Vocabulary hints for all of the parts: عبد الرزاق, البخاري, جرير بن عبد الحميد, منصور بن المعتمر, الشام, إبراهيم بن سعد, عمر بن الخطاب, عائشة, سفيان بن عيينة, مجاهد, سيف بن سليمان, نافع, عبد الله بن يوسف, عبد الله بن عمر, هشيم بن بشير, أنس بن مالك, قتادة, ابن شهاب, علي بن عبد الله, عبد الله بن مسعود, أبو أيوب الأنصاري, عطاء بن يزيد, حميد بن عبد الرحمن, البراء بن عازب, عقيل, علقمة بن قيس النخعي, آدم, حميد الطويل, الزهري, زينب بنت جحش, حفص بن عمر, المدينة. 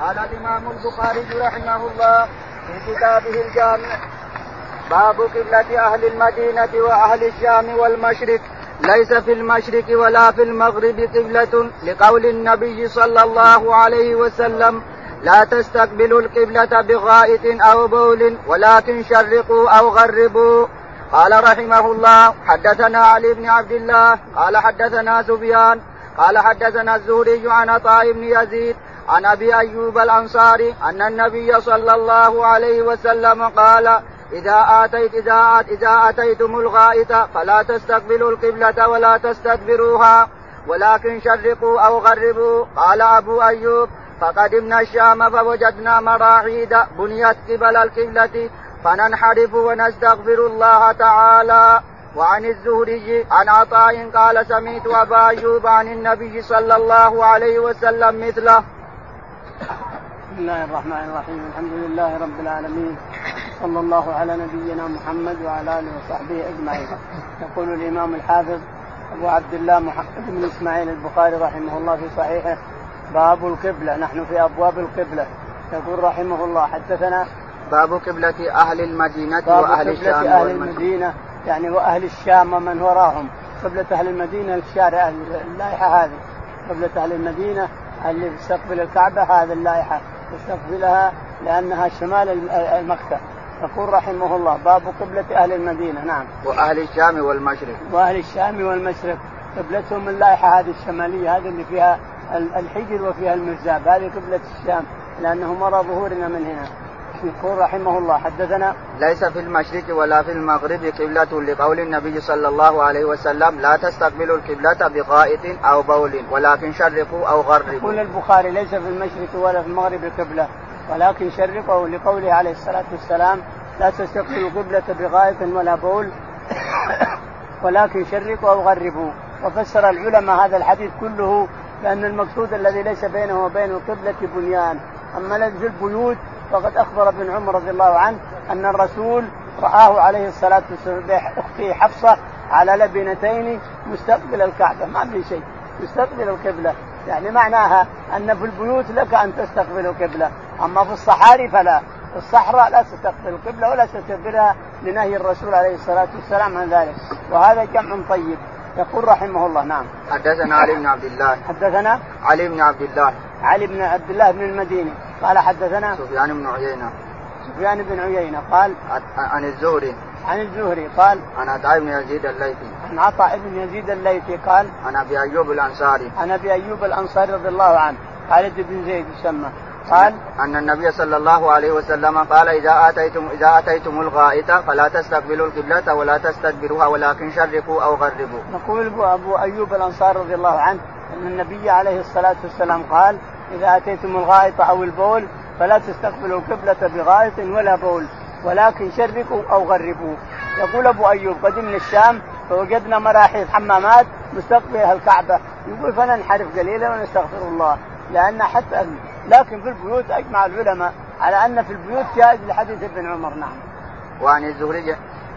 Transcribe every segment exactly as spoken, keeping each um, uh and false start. قال الإمام البخاري رحمه الله في كتابه الجامع: باب قبلة أهل المدينة وأهل الشام والمشرق، ليس في المشرق ولا في المغرب قبلة، لقول النبي صلى الله عليه وسلم: لا تستقبلوا القبلة بغائط أو بول ولكن شرقوا أو غربوا. قال رحمه الله: حدثنا علي بن عبد الله قال حدثنا سفيان قال حدثنا الزهري عن عطاء بن يزيد عن أبي أيوب الأنصاري أن النبي صلى الله عليه وسلم قال: إذا, آتيت إذا, إذا أتيتم الغائط فلا تستقبلوا القبلة ولا تستدبروها ولكن شرقوا أو غربوا. قال أبو أيوب: فقدمنا الشام فوجدنا مراحيد بنيت قبل القبلة فننحرف ونستغفر الله تعالى. وعن الزهري عن عطاء قال: سمعت أبا أيوب عن النبي صلى الله عليه وسلم مثله. بسم الله الرحمن الرحيم، الحمد لله رب العالمين، صلى الله على نبينا محمد وعلى آله وصحبه أجمعين. يقول الإمام الحافظ أبو عبد الله محمد بن إسماعيل البخاري رحمه الله في صحيحه: باب القبلة. نحن في أبواب القبلة. يقول رحمه الله: حدثنا باب قبلة أهل المدينة وأهل الشام أهل المدينة يعني وأهل الشام ومن وراهم. قبلة أهل المدينة الشارع اللائحة هذه، قبلة أهل المدينة اللي تستقبل الكعبة، هذا اللائحة تستقبلها لأنها شمال مكة. يقول رحمه الله: باب قبلة أهل المدينة. نعم. وأهل الشام والمشرق. وأهل الشام والمشرق قبلتهم اللائحة هذه الشمالية، هذه اللي فيها الحجر وفيها المرزاب، هذه قبلة الشام لأنه مرى ظهورنا من هنا. يقول رحمه الله: حدثنا ليس في المشرق ولا في المغرب قبلة، لقول النبي صلى الله عليه وسلم: لا تستقبلوا القبلة بغائط أو بول ولكن شرقوا أو غربوا. يقول البخاري: ليس في المشرق ولا في المغرب قبلة ولكن شرقوا، لقوله عليه الصلاة والسلام: لا تستقبلوا قبلة بغائط ولا بول ولكن شرقوا أو غربوا. وفسر العلماء هذا الحديث كله لأن المقصود الذي ليس بينه وبين القبلة بنيان. أما الذي البيوت فقد أخبر ابن عمر رضي الله عنه أن الرسول رآه عليه الصلاة والسلام أخته حفصة على لبنتين مستقبل الكعبة، ما في شيء، مستقبل القبلة، يعني معناها أن في البيوت لك أن تستقبل القبلة، أما في الصحاري فلا، في الصحراء لا تستقبل القبلة ولا تستقبلها لنهي الرسول عليه الصلاة والسلام عن ذلك، وهذا جمع طيب. يقول رحمه الله: نعم. حدثنا علي بن عبد الله حدثنا علي بن عبد الله علي بن عبد الله بن المديني قال حدثنا سفيان بن عيينة سفيان بن عيينة قال عن الزهري عن الزهري قال عن عطاء بن يزيد الليثي عن عطاء بن يزيد الليثي قال عن أبي أيوب الأنصاري عن أبي أيوب الأنصاري رضي الله عنه خالد بن زيد يسمى قال أن النبي صلى الله عليه وسلم قال: إذا أتيتم إذا أتيتم الغائط فلا تستقبلوا القبلة ولا تستدبروها ولكن شرقوا أو غربوا. نقول أبو أيوب الأنصاري رضي الله عنه أن النبي عليه الصلاة والسلام قال: إذا أتيتم الغائط أو البول فلا تستقبلوا القبلة بغائط ولا بول ولكن شرقوا أو غربوا. يقول أبو أيوب: قدمنا الشام فوجدنا مراحيض حمامات مستقبلها الكعبة، يقول فننحرف قليلا ونستغفر الله لأن حتى أن لكن في البيوت أجمع العلماء على أن في البيوت جائز لحديث ابن عمر. نعم. وعن الزهري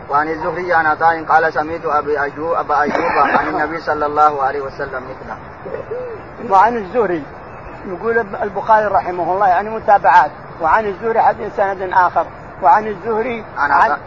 وعن الزهري عن عطاء قال: سمعت أبي أيوب أبا أيوب عن النبي صلى الله عليه وسلم مثله. وعن الزهري يقول البخاري رحمه الله يعني متابعات. وعن الزهري حديث سند آخر. وعن الزهري عن عطاء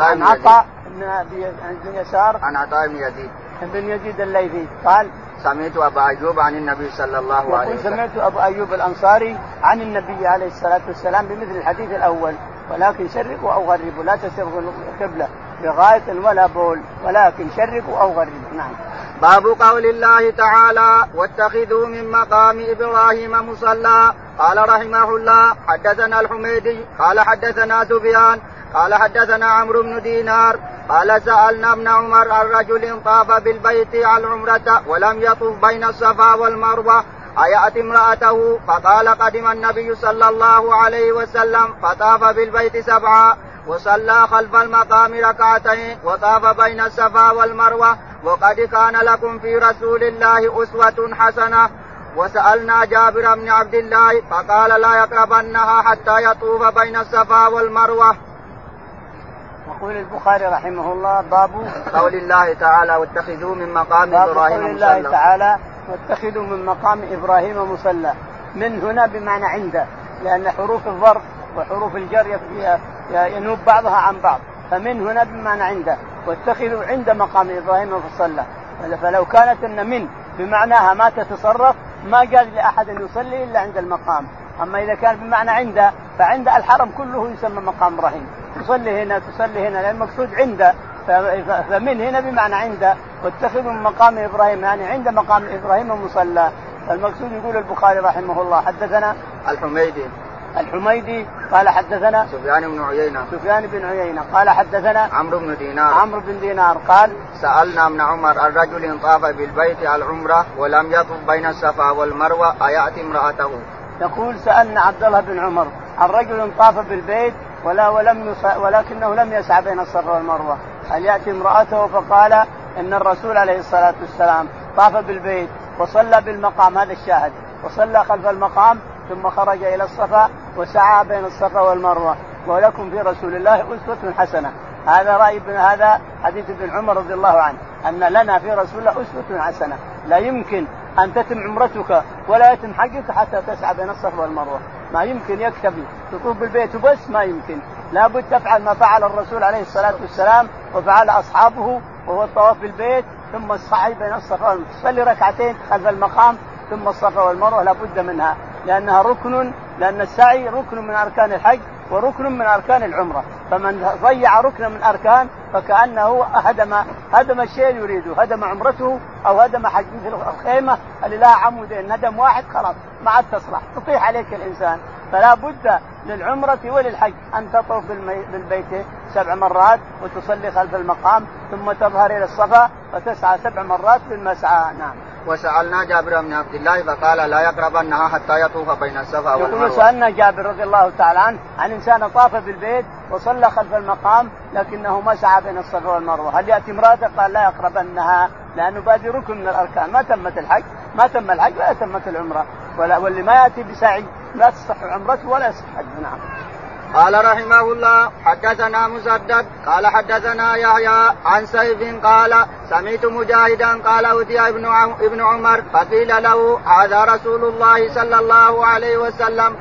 عن عطاء بن يزيد بن يسار عن عطاء بن يزيد بن يزيد الليثي قال: سمعت أبا أيوب عن النبي صلى الله عليه وسلم. سمعت أبا أيوب الأنصاري عن النبي عليه الصلاة والسلام بمثل الحديث الأول: ولكن شرقوا أو غربوا، لا تستقبلوا القبلة بغائط ولا بول ولكن شرقوا أو غربوا. نعم. باب قول الله تعالى: واتخذوا من مقام إبراهيم مصلى. قال رحمه الله: حدثنا الحميدي قال حدثنا سفيان قال حدثنا عمرو بن دينار قال: سألنا ابن عمر عن رجل طاف بالبيت على العمرة ولم يطف بين الصفا والمروة أيأتي امرأته؟ فقال: قدم النبي صلى الله عليه وسلم فطاف بالبيت سبعا وصلى خلف المقام ركعتين وطاف بين الصفا والمروة، وقد كان لكم في رسول الله أسوة حسنة. وسألنا جابر بن عبد الله فقال: لا يقربنها حتى يطوف بين الصفا والمروة. يقول البخاري رحمه الله: باب قول الله تعالى: واتخذوا من مقام إبراهيم مصلى. قول الله تعالى: واتخذوا من مقام إبراهيم مصلى. من هنا بمعنى عنده، لأن حروف الظرف وحروف الجر ينوب بعضها عن بعض، فمن هنا بمعنى عنده، واتخذوا عند مقام إبراهيم فصلى. فلو كانت أن من بمعناها ما تتصرف ما قال لأحد أن يصلي إلا عند المقام. أما إذا كان بمعنى عنده فعند الحرم كله يسمى مقام إبراهيم، تصلي هنا تصلي هنا، لأن المقصود عنده، فمن هنا بمعنى عنده، واتخذوا من مقام إبراهيم يعني عند مقام إبراهيم مصلى. المقصود يقول البخاري رحمه الله حدثنا الحميدي الحميدي قال حدثنا سفيان بن عيينة سفيان بن عيينة قال حدثنا عمرو بن دينار عمرو بن دينار قال سألنا ابن عمر الرجل طاف بالبيت على العمرة ولم يطف بين الصفا والمروة أيأتي امرأته. يقول سألنا عبد الله بن عمر الرجل طاف بالبيت ولا ولم يص... ولكنه لم يسعى بين الصفا والمروة هل يأتي امرأته؟ فقال إن الرسول عليه الصلاة والسلام طاف بالبيت وصلى بالمقام، هذا الشاهد، وصلى خلف المقام ثم خرج إلى الصفا وسعى بين الصفا والمروة، ولكم في رسول الله أسوة حسنة. هذا رأي ابن هذا حديث ابن عمر رضي الله عنه أن لنا في رسول الله أسوة حسنة، لا يمكن أن تتم عمرتك ولا يتم حقك حتى تسعى بين الصفا والمروة، ما يمكن يكتفي تطوف بالبيت وبس، ما يمكن، لابد تفعل ما فعل الرسول عليه الصلاة والسلام وفعل أصحابه وهو الطواف بالبيت ثم السعي بين الصفا والمروة، تصلي ركعتين خلف المقام ثم الصفا والمروة لابد منها، لأنها ركن، لأن السعي ركن من أركان الحج وركن من أركان العمرة، فمن ضيع ركن من أركان فكأنه هدم هدم الشيء اللي يريده، هدم عمرته أو هدم حج، مثل الخيمة اللي لها عمودين، هدم واحد خلاص ما عاد تصلح، تطيح عليك الإنسان. فلا بد للعمرة وللحج أن تطوف بالبيت سبع مرات وتصلي خلف المقام ثم تظهر إلى الصفا وتسعى سبع مرات بالمسعى. نعم. وسألنا جابر بن عبد الله فقال لا يقربنها حتى يطوف بين الصفا والمروة. سألنا جابر رضي الله تعالى عنه عن إنسان طاف بالبيت وصلى خلف المقام لكنه ما سعى بين الصفا والمروة هل يأتي امرأته؟ قال لا يقربنها، لأنه بادي ركن من الأركان، ما تمت الحج ما تم الحج ولا تمت العمرة، ولا واللي ما يأتي بسعي لا تصح عمرته ولا يصح حجه. نعم. قال رحمه الله حدثنا مسدد قال حدثنا يحيى عن سيف قال سمعت مجاهدا قال أتي ابن عمر فقيل له هذا رسول الله صلى الله عليه وسلم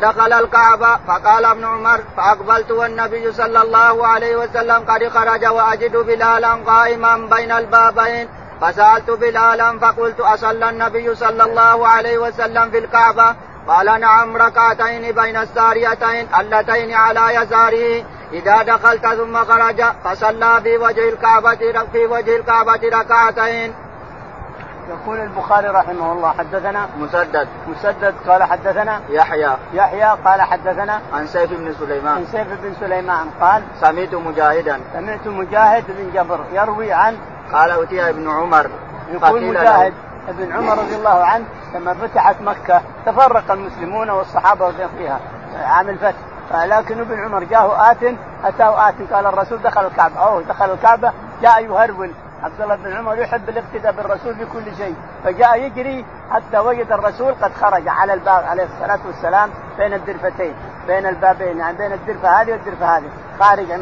دخل الكعبة، فقال ابن عمر فأقبلت والنبي صلى الله عليه وسلم قد خرج وأجد بلالا قائما بين البابين، فسألت بلالا فقلت أصلى النبي صلى الله عليه وسلم في الكعبة؟ قال نعم ركعتين بين الساريتين اللتين على يساره إذا دخلت ثم خرج، فصلى في وجه الكعبة في وجه الكعبة ركعتين. يقول البخاري رحمه الله حدثنا مسدد مسدد قال حدثنا يحيى يحيى قال حدثنا عن سيف بن سليمان عن سيف بن سليمان قال سمعت مجاهدا سمعت مجاهد بن جبر يروي عن قال أتي ابن عمر. يقول مجاهد ابن عمر رضي الله عنه لما فتحت مكة تفرق المسلمون والصحابة فيها عام الفتح، لكن ابن عمر جاءه آت أتاه آت قال الرسول دخل الكعبة أو دخل الكعبة جاء يهرول. عبد الله بن عمر يحب الاقتداء بالرسول بكل شيء، فجاء يجري حتى وجد الرسول قد خرج على الباب عليه الصلاة والسلام بين الدرفتين بين البابين، يعني بين الدرفة هذه والدرفة هذه، خارج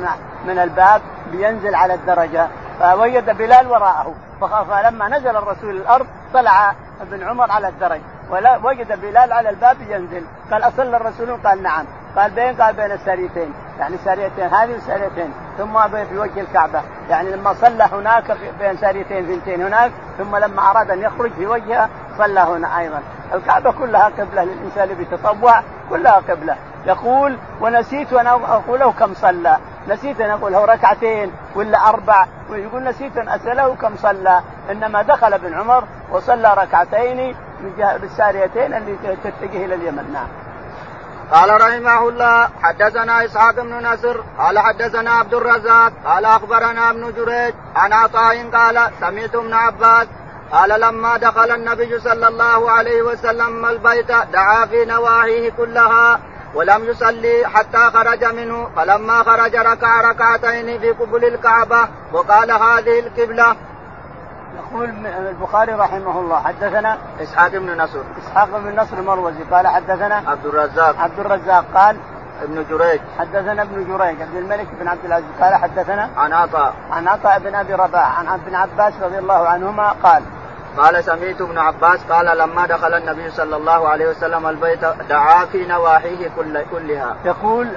من الباب بينزل على الدرجة، فوجد بلال وراءه، فلما نزل الرسول الأرض طلع ابن عمر على الدرج ولا وجد بلال على الباب ينزل، قال أصلى الرسول؟ قال نعم. قال بين قال بين الساريتين يعني ساريتين هذه وساريتين، ثم في وجه الكعبة يعني لما صلى هناك بين ساريتين ثنتين هناك، ثم لما أراد أن يخرج في وجهها صلى هنا أيضا. الكعبة كلها قبلة للإنسان اللي بيتطوع، كلها قبلة. يقول ونسيت أن أقوله كم صلى، نسيت أن أقوله ركعتين ولا أربع، ويقول نسيت أن أسأله كم صلى، إنما دخل ابن عمر وصلى ركعتين بالساريتين اللي تتجه إلى اليمن. نعم. قال رحمه الله حدثنا إسحاق بن نصر قال حدثنا عبد الرزاق قال أخبرنا ابن جريج عن عطاء قال سمعت ابن عباس قال لما دخل النبي صلى الله عليه وسلم البيت دعا في نواحيه كلها ولم يصلي حتى خرج منه، فلما خرج ركع ركعتين في قبل الكعبة وقال هذه القبلة. يقول البخاري رحمه الله حدثنا إسحاق بن نصر إسحاق بن نصر المروزي قال حدثنا عبد الرزاق عبد الرزاق قال ابن جريج حدثنا ابن جريج عبد الملك بن عبد العزيز قال حدثنا عن عطاء عن عطاء بن أبي رباح عن ابن عباس رضي الله عنهما قال قال سمعت ابن عباس قال لما دخل النبي صلى الله عليه وسلم البيت دعا في نواحيه كل كلها. يقول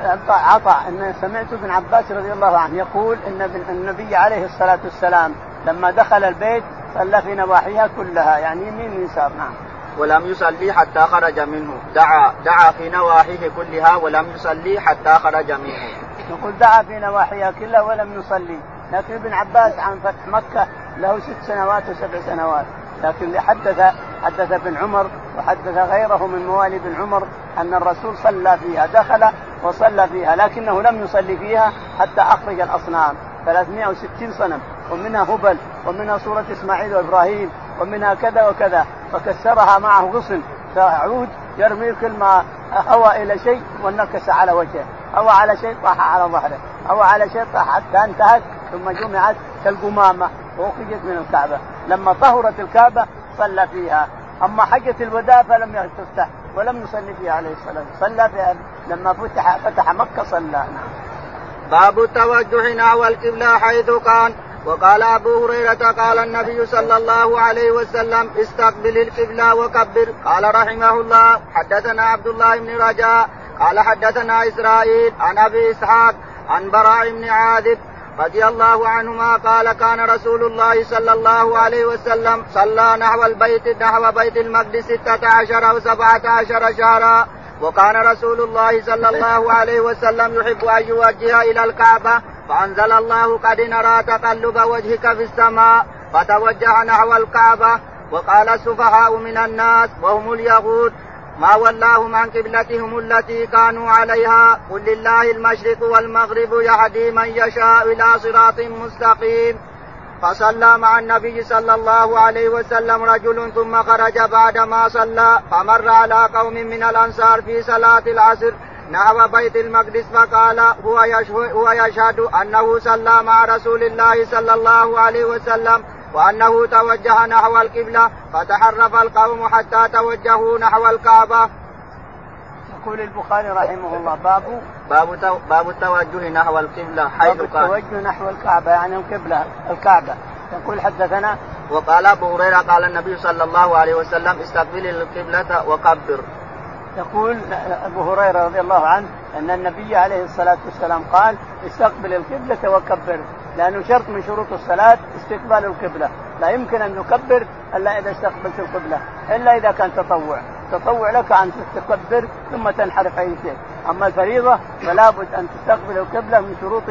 عطاء ان سمعت ابن عباس رضي الله عنه يقول ان النبي عليه الصلاة والسلام لما دخل البيت صلى في نواحيها كلها يعني يمين ويسار. نعم. ولم يصلي حتى خرج منه. دعا دعا في نواحيه كلها ولم يصلي حتى خرج منه. يقول دعا في نواحيها كلها ولم يصلي، لكن ابن عباس عن فتح مكة له ست سنوات وسبع سنوات، لكن حدث حدث ابن عمر وحدث غيره من موالي بن عمر أن الرسول صلى فيها، دخل وصلى فيها لكنه لم يصلي فيها حتى أخرج الأصنام ثلاثمائة وستين صنم، ومنها هبل ومنها صورة إسماعيل وإبراهيم ومنها كذا وكذا، فكسرها معه غصن عود يرمي كل ما هوى إلى شيء ونكس على وجهه، هوى على شيء طاح على ظهره، هوى على شيء طاح حتى انتهت، ثم جمعت كالقمامة وأخرجت من الكعبة. لما طهرت الكعبة صلى فيها، أما حجة الوداع فلم تفتح ولم يصلي فيها عليه الصلاة، صلى فيها لما فتح فتح مكة صلى. نعم. باب التوجه نحو القبلة حيث كان. وقال أبو هريرة قال النبي صلى الله عليه وسلم استقبل القبلة وكبر. قال رحمه الله حدثنا عبد الله بن رجاء قال حدثنا إسرائيل عن أبي إسحاق عن براء بن عازب رضي الله عنهما قال كان رسول الله صلى الله عليه وسلم صلى نحو البيت نحو بيت المقدس ستة عشر وسبعة عشر شهرا، وكان رسول الله صلى الله عليه وسلم يحب أن يوجه إلى الكعبة، فأنزل الله قد نرى تقلب وجهك في السماء فتوجه نحو الكعبة. وقال السفهاء من الناس وهم اليهود ما ولاهم عن قبلتهم التي كانوا عليها، قل لله المشرق والمغرب يهدي من يشاء إلى صراط مستقيم. فصلى مع النبي صلى الله عليه وسلم رجل ثم خرج بعدما صلى، فمر على قوم من الأنصار في صلاة العصر نحو بيت المقدس، فقال هو يشهد أنه صلى مع رسول الله صلى الله عليه وسلم وأنه توجه نحو القبلة، فتحرف القوم حتى توجهوا نحو الكعبة. يقول البخاري رحمه الله باب باب تو... باب التوجه نحو القبلة حيث كان. التوجه نحو الكعبة يعني القبلة الكعبة. يقول حدثنا وقال أبو هريرة قال النبي صلى الله عليه وسلم استقبل القبلة وكبر. يقول أبو هريرة رضي الله عنه أن النبي عليه الصلاة والسلام قال استقبل القبلة وكبر، لأنه شرط من شروط الصلاة استقبال القبلة، لا يمكن أن نكبر إلا إذا استقبلت القبلة، إلا إذا كان تطوع تطوع لك أن تستكبر ثم تنحرف أي شيء، أما الفريضة فلا بد أن تستقبل القبلة، من شروط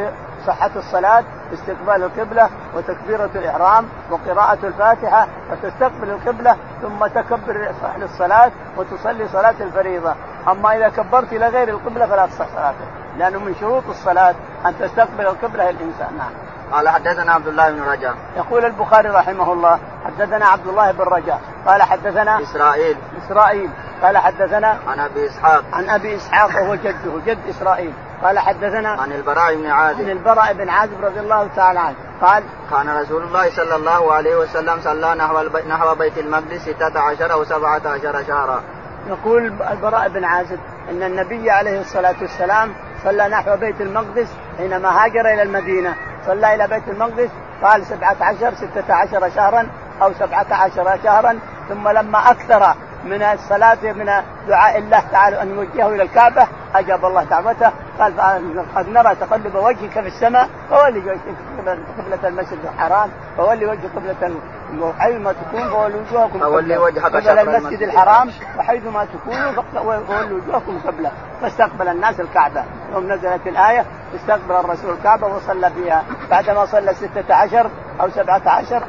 صحة الصلاة استقبال القبلة وتكبيرة الإحرام وقراءة الفاتحة، وتستقبل القبلة ثم تكبر للصلاة وتصلي صلاة الفريضة. أما إذا كبرت إلى غير القبلة فلا تصح صلاتك، لأنه من شروط الصلاة أن تستقبل القبلة الإنسان. نعم. قال حدثنا عبد الله بن رجاء. يقول البخاري رحمه الله حدثنا عبد الله بن رجاء قال حدثنا إسرائيل إسرائيل قال حدثنا عن أبي إسحاق عن أبي إسحاق وهو جده جد إسرائيل قال حدثنا عن البراء بن عازب عن البراء بن عازب رضي الله تعالى عنه قال كان رسول الله صلى الله عليه وسلم صلى نحو البيت نحو بيت المقدس ستة عشر وسبعة عشر شهرا. يقول البراء بن عازب أن النبي عليه الصلاة والسلام صلى نحو بيت المقدس حينما هاجر إلى المدينة، صلى إلى بيت المقدس قال سبعة عشر ستة عشر شهرا أو سبعة عشر شهرا، ثم لما أكثر من الصلاة من دعاء الله تعالى أن يوجهه إلى الكعبة أجاب الله دعوته، قال قد نرى تقلب وجهك في السماء فولي وجهك قبلة المسجد الحرام فولي وجهك قبلة حيثما تكون فولي وجوهكم قبل المسجد الحرام وحيثما تكونوا فولي وجوهكم قبله، فاستقبل الناس الكعبة، يوم نزلت الآية استقبل الرسول الكعبة وصلى فيها بعدما صلى ستة عشر أو سبعة عشر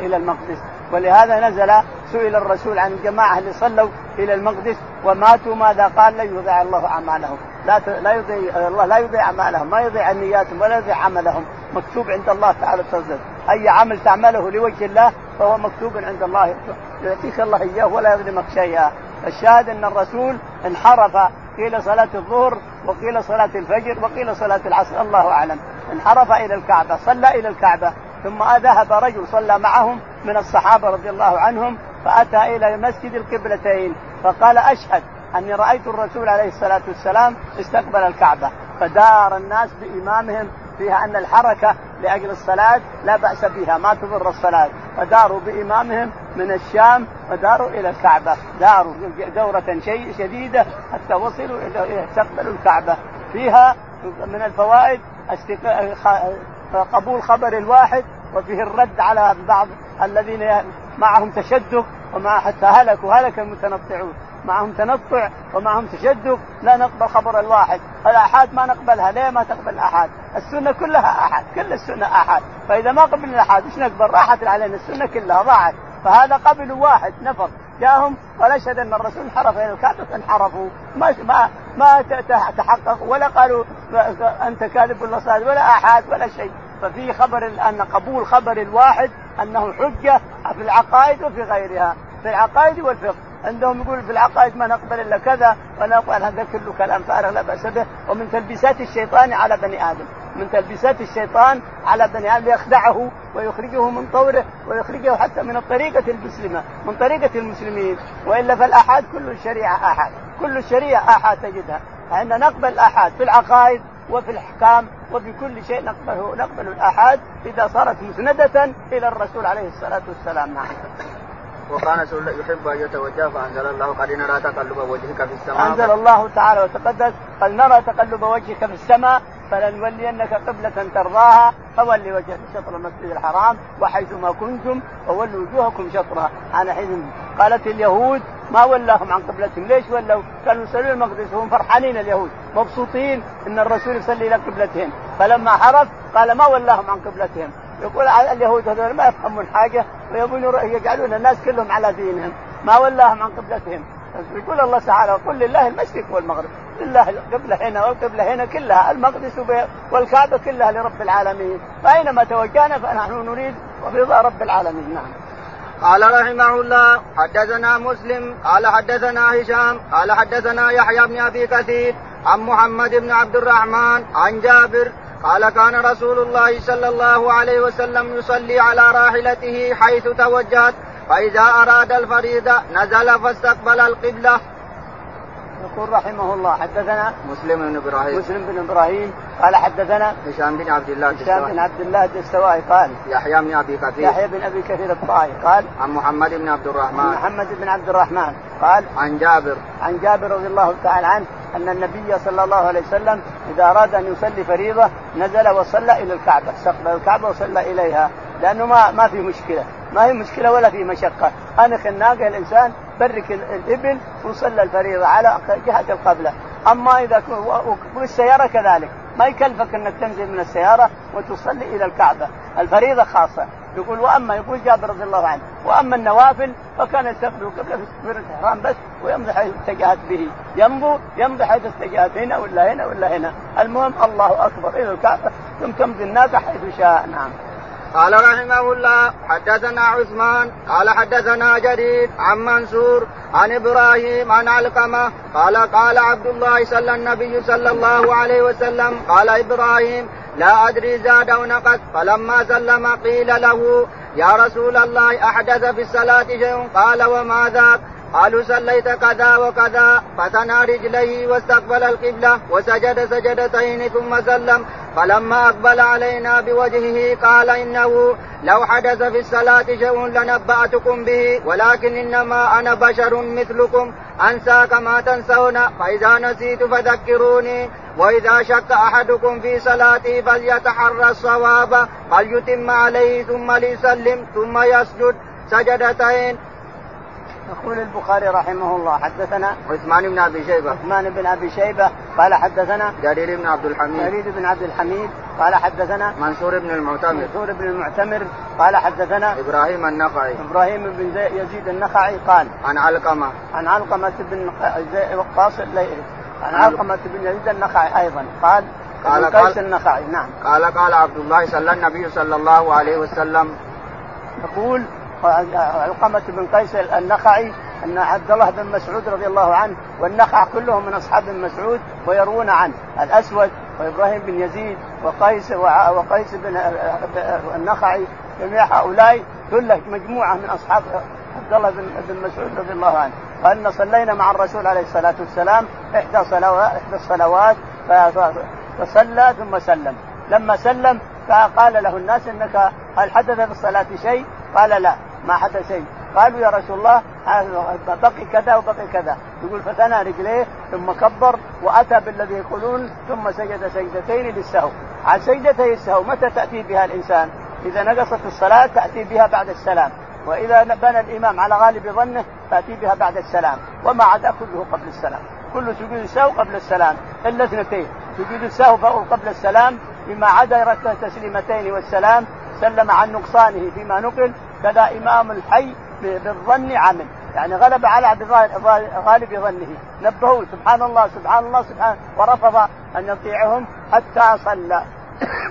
إلى المقدس. ولهذا نزل سئل الرسول عن الجماعة اللي صلوا إلى المقدس وماتوا ماذا قال؟ لا يضيع الله أعمالهم، لا لا يضيع الله لا يضيع أعمالهم، ما يضيع نياتهم ولا يضيع عملهم، مكتوب عند الله تعالى تزدد، أي عمل تعمله لوجه الله فهو مكتوب عند الله يعطيك الله إياه ولا يظلمك شيئا. الشاهد أن الرسول انحرف قيل صلاة الظهر وقيل صلاة الفجر وقيل صلاة العصر الله أعلم، انحرف إلى الكعبة صلى إلى الكعبة، ثم ذهب رجل صلى معهم من الصحابة رضي الله عنهم فأتى إلى مسجد القبلتين فقال أشهد أني رأيت الرسول عليه الصلاة والسلام استقبل الكعبة، فدار الناس بإمامهم فيها أن الحركة لأجل الصلاة لا بأس بها، ما تضر الصلاة. فداروا بإمامهم من الشام وداروا إلى الكعبة، داروا دورة شيء شديدة حتى وصلوا إلى يستقبلوا الكعبة. فيها من الفوائد قبول خبر الواحد، وفيه الرد على بعض الذين معهم تشدق ومع حتى هلكوا، هلك المتنطعون، معهم تنطع ومعهم تشدق، لا نقبل خبر الواحد. الأحاد ما نقبلها. ليه ما تقبل الأحاد؟ السنة كلها أحد، كل السنة أحد، فإذا ما قبلنا الأحاد إيش نقبل؟ راحت علينا السنة كلها، ضاعت. فهذا قبلوا واحد نفر جاءهم ولا شهد أن الرسول انحرف إلى الكعبة، انحرفوا، ما ما ما تحقق ولا قالوا أنت كاذب ولا صادق ولا أحد ولا شيء. ففي خبر أن قبول خبر الواحد أنه حجة في العقائد وفي غيرها، في العقائد والفقه. عندهم يقول في العقائد ما نقبل إلا كذا ونقبل هذا كله كلام فارغ لا بأس به. ومن تلبيسات الشيطان على بني آدم، من تلبيسات الشيطان على بني آدم يخدعه ويخرجه من طوره ويخرجه حتى من الطريقة المسلمة، من طريقة المسلمين. وإلا فالأحاد كل الشريعة أحد، كل الشريعة أحد تجدها. فإننا نقبل الأحاد في العقائد وفي الأحكام وفي كل شيء، نقبله نقبل الأحاد إذا صارت مسندة إلى الرسول عليه الصلاة والسلام. وكان يحب أن يتوجه فأنزل الله قد نرى تقلب وجهك في السماء، أنزل الله تعالى وتقدس قد نرى تقلب وجهك في السماء فلنولينك قبلة ترضاها فولي وجهك شطر المسجد الحرام وحيثما كنتم وولوا وجوهكم شطرها. على حين قالت اليهود ما ولاهم عن قبلتهم، ليش ولوا؟ كانوا يصلون المقدس وهم فرحانين، اليهود مبسوطين ان الرسول يصلي الى قبلتهم، فلما حرف قال ما ولاهم عن قبلتهم. يقول اليهود هذول ما يفهمون حاجة ويبونوا يجعلون الناس كلهم على دينهم، ما ولاهم عن قبلتهم. يقول الله تعالى قل لله المشرق والمغرب، لله القبلة هنا والقبلة هنا كلها، المقدس والكعبة كلها لرب العالمين، فأينما توجهنا فنحن نريد رضا رب العالمين. نعم. قال رحمه الله حدثنا مسلم قال حدثنا هشام قال حدثنا يحيى بن أبي كثير عن محمد بن عبد الرحمن عن جابر قال كان رسول الله صلى الله عليه وسلم يصلي على راحلته حيث توجهت، فإذا أراد الفريضة نزل فاستقبل القبلة. يقول رحمه الله حدثنا مسلم بن إبراهيم مسلم بن إبراهيم قال حدثنا هشام بن عبد الله هشام بن عبد الله الدستوائي قال يحيى بن أبي كثير يحيى بن أبي كثير الطائي قال عن محمد بن عبد الرحمن محمد بن عبد الرحمن قال عن جابر عن جابر رضي الله تعالى عنه أن النبي صلى الله عليه وسلم إذا أراد أن يصلي فريضة نزل وصلى إلى الكعبة، استقبل الكعبة وصلى إليها، لأنه ما ما في مشكلة، ما هي مشكلة ولا في مشقة. أنا خناقة الإنسان برك الإبل وصلى الفريضة على جهة القبلة. أما إذا والسيارة كذلك ما يكلفك أنك تنزل من السيارة وتصلي إلى الكعبة، الفريضة خاصة. يقول وأما يقول جابر رضي الله عنه وأما النوافل فكان يستقبل القبلة في الإحرام بس ويمضي حيث اتجهت به، يمضي يمضي حيث اتجهت، هنا ولا هنا ولا هنا، المهم الله أكبر إلى الكعبة ثم تمضي الناس حيث شاء. نعم. قال رحمه الله حدثنا عثمان قال حدثنا جرير عن منصور عن إبراهيم عن علقمة قال قال عبد الله صلى النبي صلى الله عليه وسلم قال إبراهيم لا أدري زاد أو نقص، فلما سلم قيل له يا رسول الله أحدث في الصلاة شيء، قال وما ذاك؟ قالوا صليت كذا وكذا، فتنى رجليه واستقبل القبلة وسجد سجدتين ثم سلم، فلما أقبل علينا بوجهه قال إنه لو حدث في الصلاة شيء لنبأتكم به، ولكن إنما أنا بشر مثلكم أنسى كما تنسون، فإذا نسيت فذكروني، وإذا شك أحدكم في صلاته فليتحرى الصواب فليتم عليه ثم ليسلم ثم يسجد سجدتين. يقول البخاري رحمه الله حدثنا عثمان بن أبي شيبة عثمان بن أبي شيبة قال حدثنا جرير بن عبد الحميد جرير بن عبد الحميد قال حدثنا منصور بن المعتمر منصور بن المعتمر قال حدثنا إبراهيم النخعي إبراهيم بن يزيد النخعي قال عن علقمة عن علقمة بن وقاص الليثي عن علقمة بن يزيد النخعي أيضا قال قال قيس النخعي. نعم. قال قال عبد الله صلى النبي صلى الله عليه وسلم. يقول علقمة بن قيس النخعي أن عبد الله بن مسعود رضي الله عنه والنخع كلهم من أصحاب مسعود ويروون عنه، الأسود وإبراهيم بن يزيد وقيس وقيس بن النخعي، جميع هؤلاء كلهم مجموعة من أصحاب عبد الله بن مسعود رضي الله عنه. فأن صلينا مع الرسول عليه الصلاة والسلام إحدى صلوات إحدى الصلوات فصلى ثم سلم، لما سلم فقال له الناس انك هل حدث في الصلاة شيء؟ قال لا ما حدث شيء. قالوا يا رسول الله بقي كذا وبقي كذا. يقول فثنى رجليه ثم كبر واتى بالذي يقولون ثم سجد سجدتين للسهو. على سجدتي السهو متى تاتي بها الانسان؟ اذا نقصت الصلاة تاتي بها بعد السلام، واذا بنى الامام على غالب ظنه تاتي بها بعد السلام، وما عدا كله قبل السلام، كل سجود السهو قبل السلام الا اثنتين سجود السهو قبل السلام، بما عدا ركعة تسليمتين والسلام سلم عن نقصانه فيما نقل. كذا إمام الحي بالظن عمل، يعني غلب على غالب ظنه، نبهوا سبحان الله سبحان الله سبحان، ورفض أن يطيعهم حتى صلى.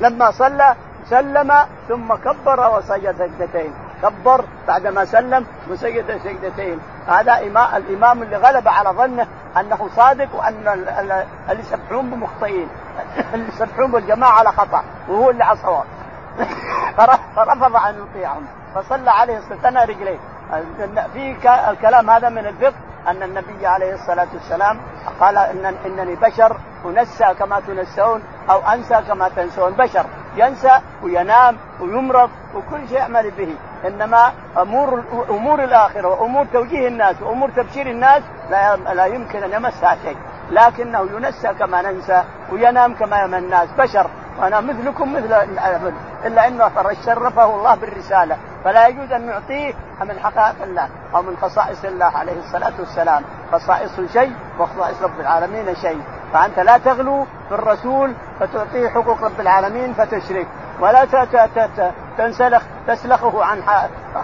لما صلى سلم ثم كبر وسجد سجدتين، كبر بعدما سلم وسجد سجدتين. هذا الإمام اللي غلب على ظنه أنه صادق، وأن اللي سبحون بمخطئين، اللي سبحون بالجماعة على خطأ وهو اللي على صواب، فرفض أن يطيعهم فصلى عليه ستنا رجليه. في الكلام هذا من الفقه أن النبي عليه الصلاة والسلام قال إن إنني بشر أنسى كما تنسون أو أنسى كما تنسون، بشر ينسى وينام ويمرض وكل شيء يعمل به، إنما أمور, أمور الآخرة وأمور توجيه الناس وأمور تبشير الناس لا يمكن أن يمسها شيء، لكنه ينسى كما ننسى وينام كما ينام الناس، بشر وأنا مثلكم مثل إلا أنه شرفه الله بالرسالة، فلا يجوز أن نعطيه من حقائق الله أو من خصائص الله عليه الصلاة والسلام. خصائصه شيء وخصائص رب العالمين شيء، فأنت لا تغلو في الرسول فتعطيه حقوق رب العالمين فتشرك، ولا تنسلخ تسلخه عن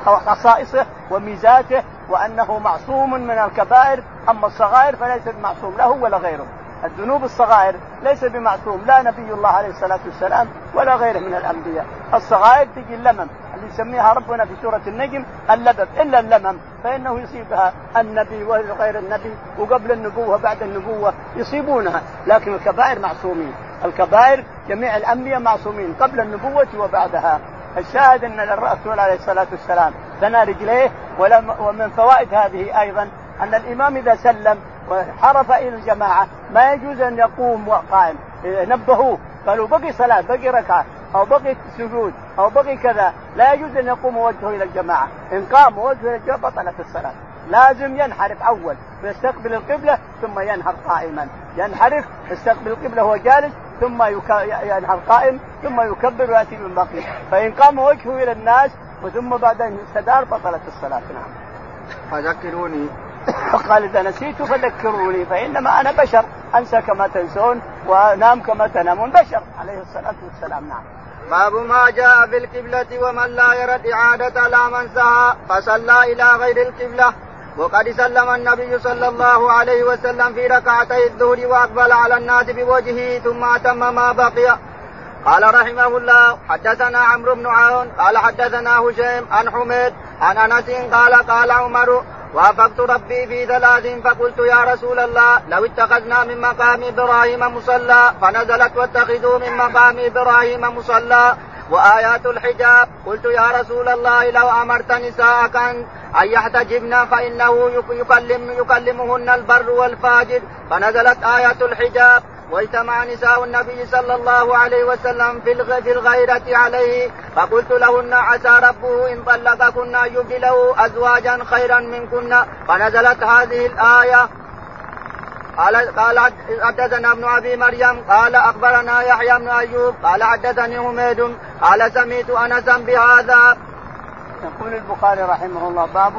خصائصه وميزاته وأنه معصوم من الكبائر. أما الصغائر فليس معصوم له ولا غيره، الذنوب الصغائر ليس بمعصوم لا نبي الله عليه الصلاة والسلام ولا غيره من الأنبياء. الصغائر تجي اللمم اللي يسميها ربنا في سورة النجم اللبب، إلا اللمم فإنه يصيبها النبي وغير النبي، وقبل النبوة بعد النبوة يصيبونها، لكن الكبائر معصومين، الكبائر جميع الأنبياء معصومين قبل النبوة وبعدها. الشاهد أن الرسول عليه الصلاة والسلام ثنى رجليه. ومن فوائد هذه أيضا أن الإمام إذا سلم وانحرف إلى الجماعة ما يجوز أن يقوم وقائم، نبهوه قالوا بقي صلاة بقي ركعة أو بقي سجود أو بقي كذا، لا يجوز أن يقوم وجهه إلى الجماعة، إن قام وجهه إلى الجماعة بطلت الصلاة، لازم ينحرف أول يستقبل القبلة ثم ينحر قائما، ينحرف يستقبل القبلة هو جالس ثم ينحر قائم ثم يكبر ويأتي من بقي، فإن قام وجهه إلى الناس وثم بعد أن استدار بطلت الصلاة. نعم. فذكروني فقال إذا نسيت فذكروني فإنما أنا بشر أنسى كما تنسون ونام كما تنامون، بشر عليه الصلاة والسلام. نعم. باب ما جاء في القبلة ومن لا يرى إعادة لا من سعى فصلى إلى غير القبلة. وقد سلم النبي صلى الله عليه وسلم في ركعتي الظهر وأقبل على الناس بوجهه ثم أتم ما بقي. قال رحمه الله حدثنا عمرو بن عون قال حدثنا هشيم عن حميد عن أنس قال قال عمر وافقت ربي في ثلاث فقلت يا رسول الله لو اتخذنا من مقام إبراهيم مصلى، فنزلت واتخذوا من مقام إبراهيم مصلى وآيات الحجاب. قلت يا رسول الله لو أمرت نساءك أن يحتجبن فإنه يكلم يكلمهن البر والفاجر، فنزلت آية الحجاب. واجتمع نساء النبي صلى الله عليه وسلم في الغيرة عليه، فقلت لهن عسى ربه إن طلقكن أن يبدله أزواجا خيرا منكن، فنزلت هذه الآية. قال حدثنا ابن أبي مريم قال أخبرنا يحيى بن أيوب قال حدثني حميد قال سمعت أنسا بهذا. يقول البخاري رحمه الله باب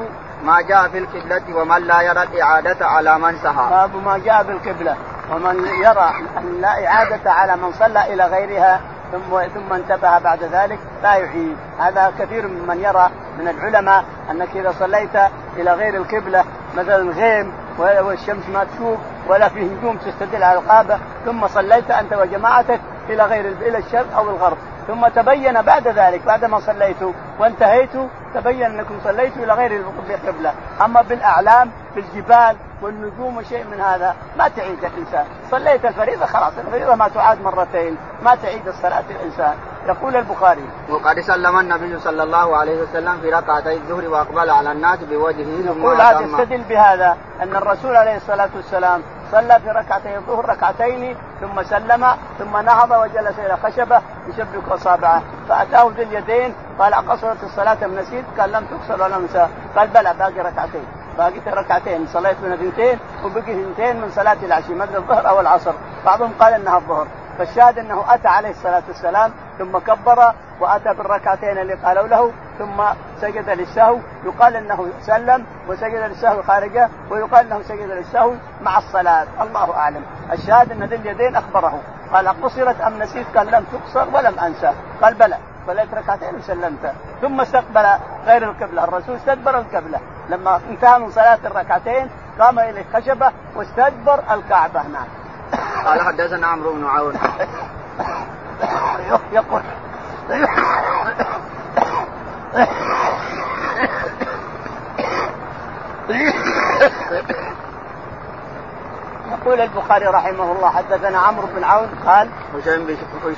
ما جاء في القبلة ومن لا يرى الإعادة على من سهى. باب ما جاء في القبلة ومن يرى أن لا إعادة على من صلى إلى غيرها ثم ثم انتبه بعد ذلك لا يعيد. هذا كثير من يرى من العلماء أنك إذا صليت إلى غير القبلة مثلا غيم والشمس ما تشوف ولا فيه نجوم تستدل على الغابة، ثم صليت أنت وجماعتك إلى غير إلى الشرق أو الغرب، ثم تبين بعد ذلك بعدما صليت وانتهيت تبين أنكم صليتوا إلى غير القبلة. أما بالأعلام بالجبال والنجوم وشيء من هذا ما تعيد الإنسان، صليت الفريضة خلاص الفريضة ما تعاد مرتين، ما تعيد الصلاة الإنسان. يقول البخاري وقد سلم النبي صلى الله عليه وسلم في ركعتي الظهر وأقبل على الناس بوجهه. يقول هذا يستدل بهذا أن الرسول عليه الصلاة والسلام صلى في ركعتين الظهر ركعتين ثم سلم ثم نهض وجلس إلى خشبة يشبك أصابعه فأتاه ذي اليدين قال قصرت الصلاة أم نسيت؟ قال لم تقصر ولا انسى. قال بلى باقي ركعتين باقيت ركعتين صليت من اثنتين وبقي اثنتين من صلاة العشاء ما أدري الظهر أو العصر، بعضهم قال إنها الظهر. فالشاهد أنه أتى عليه الصلاة والسلام ثم كبر وأتى بالركعتين اللي قالوا له ثم سجد للسهو، يقال أنه سلم وسجد للسهو خارجه ويقال أنه سجد للسهو مع الصلاة، الله أعلم. الشاهد أن ذي اليدين أخبره قال قصرت أم نسيت؟ قال لم تقصر ولم أنسى. قال بلى صليت ركعتين وسلمت. ثم استقبل غير القبلة، الرسول استدبر القبلة لما انتهى من صلاة الركعتين قام إلى خشبة واستدبر الكعبة. نعم. قال حدثنا عمرو بن عون يقول يقول البخاري رحمه الله حدثنا عمرو بن عون قال هشيم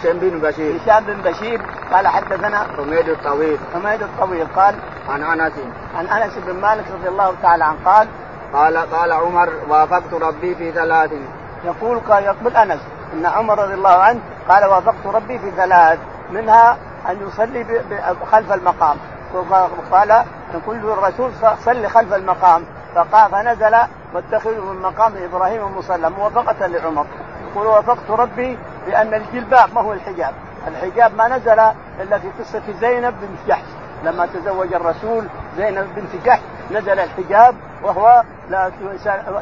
بن بشير هشيم بن بشير قال حدثنا حميد الطويل حميد الطويل قال عن أنس عن أنس بن مالك رضي الله تعالى عنه قال قال قال عمر وافقت ربي في ثلاث. يقول قال يقبل أنس أن عمر رضي الله عنه قال وافقت ربي في ثلاث، منها أن يصلي خلف المقام، وقال أن كل الرسول صلي خلف المقام فقام نزل واتخذوا من مقام إبراهيم مصلى موافقة لعمر. يقول وافقت ربي لأن الجلباب ما هو الحجاب، الحجاب ما نزل إلا في قصة زينب بنت جحش لما تزوج الرسول زينب بنت جحش نزل الحجاب وهو لا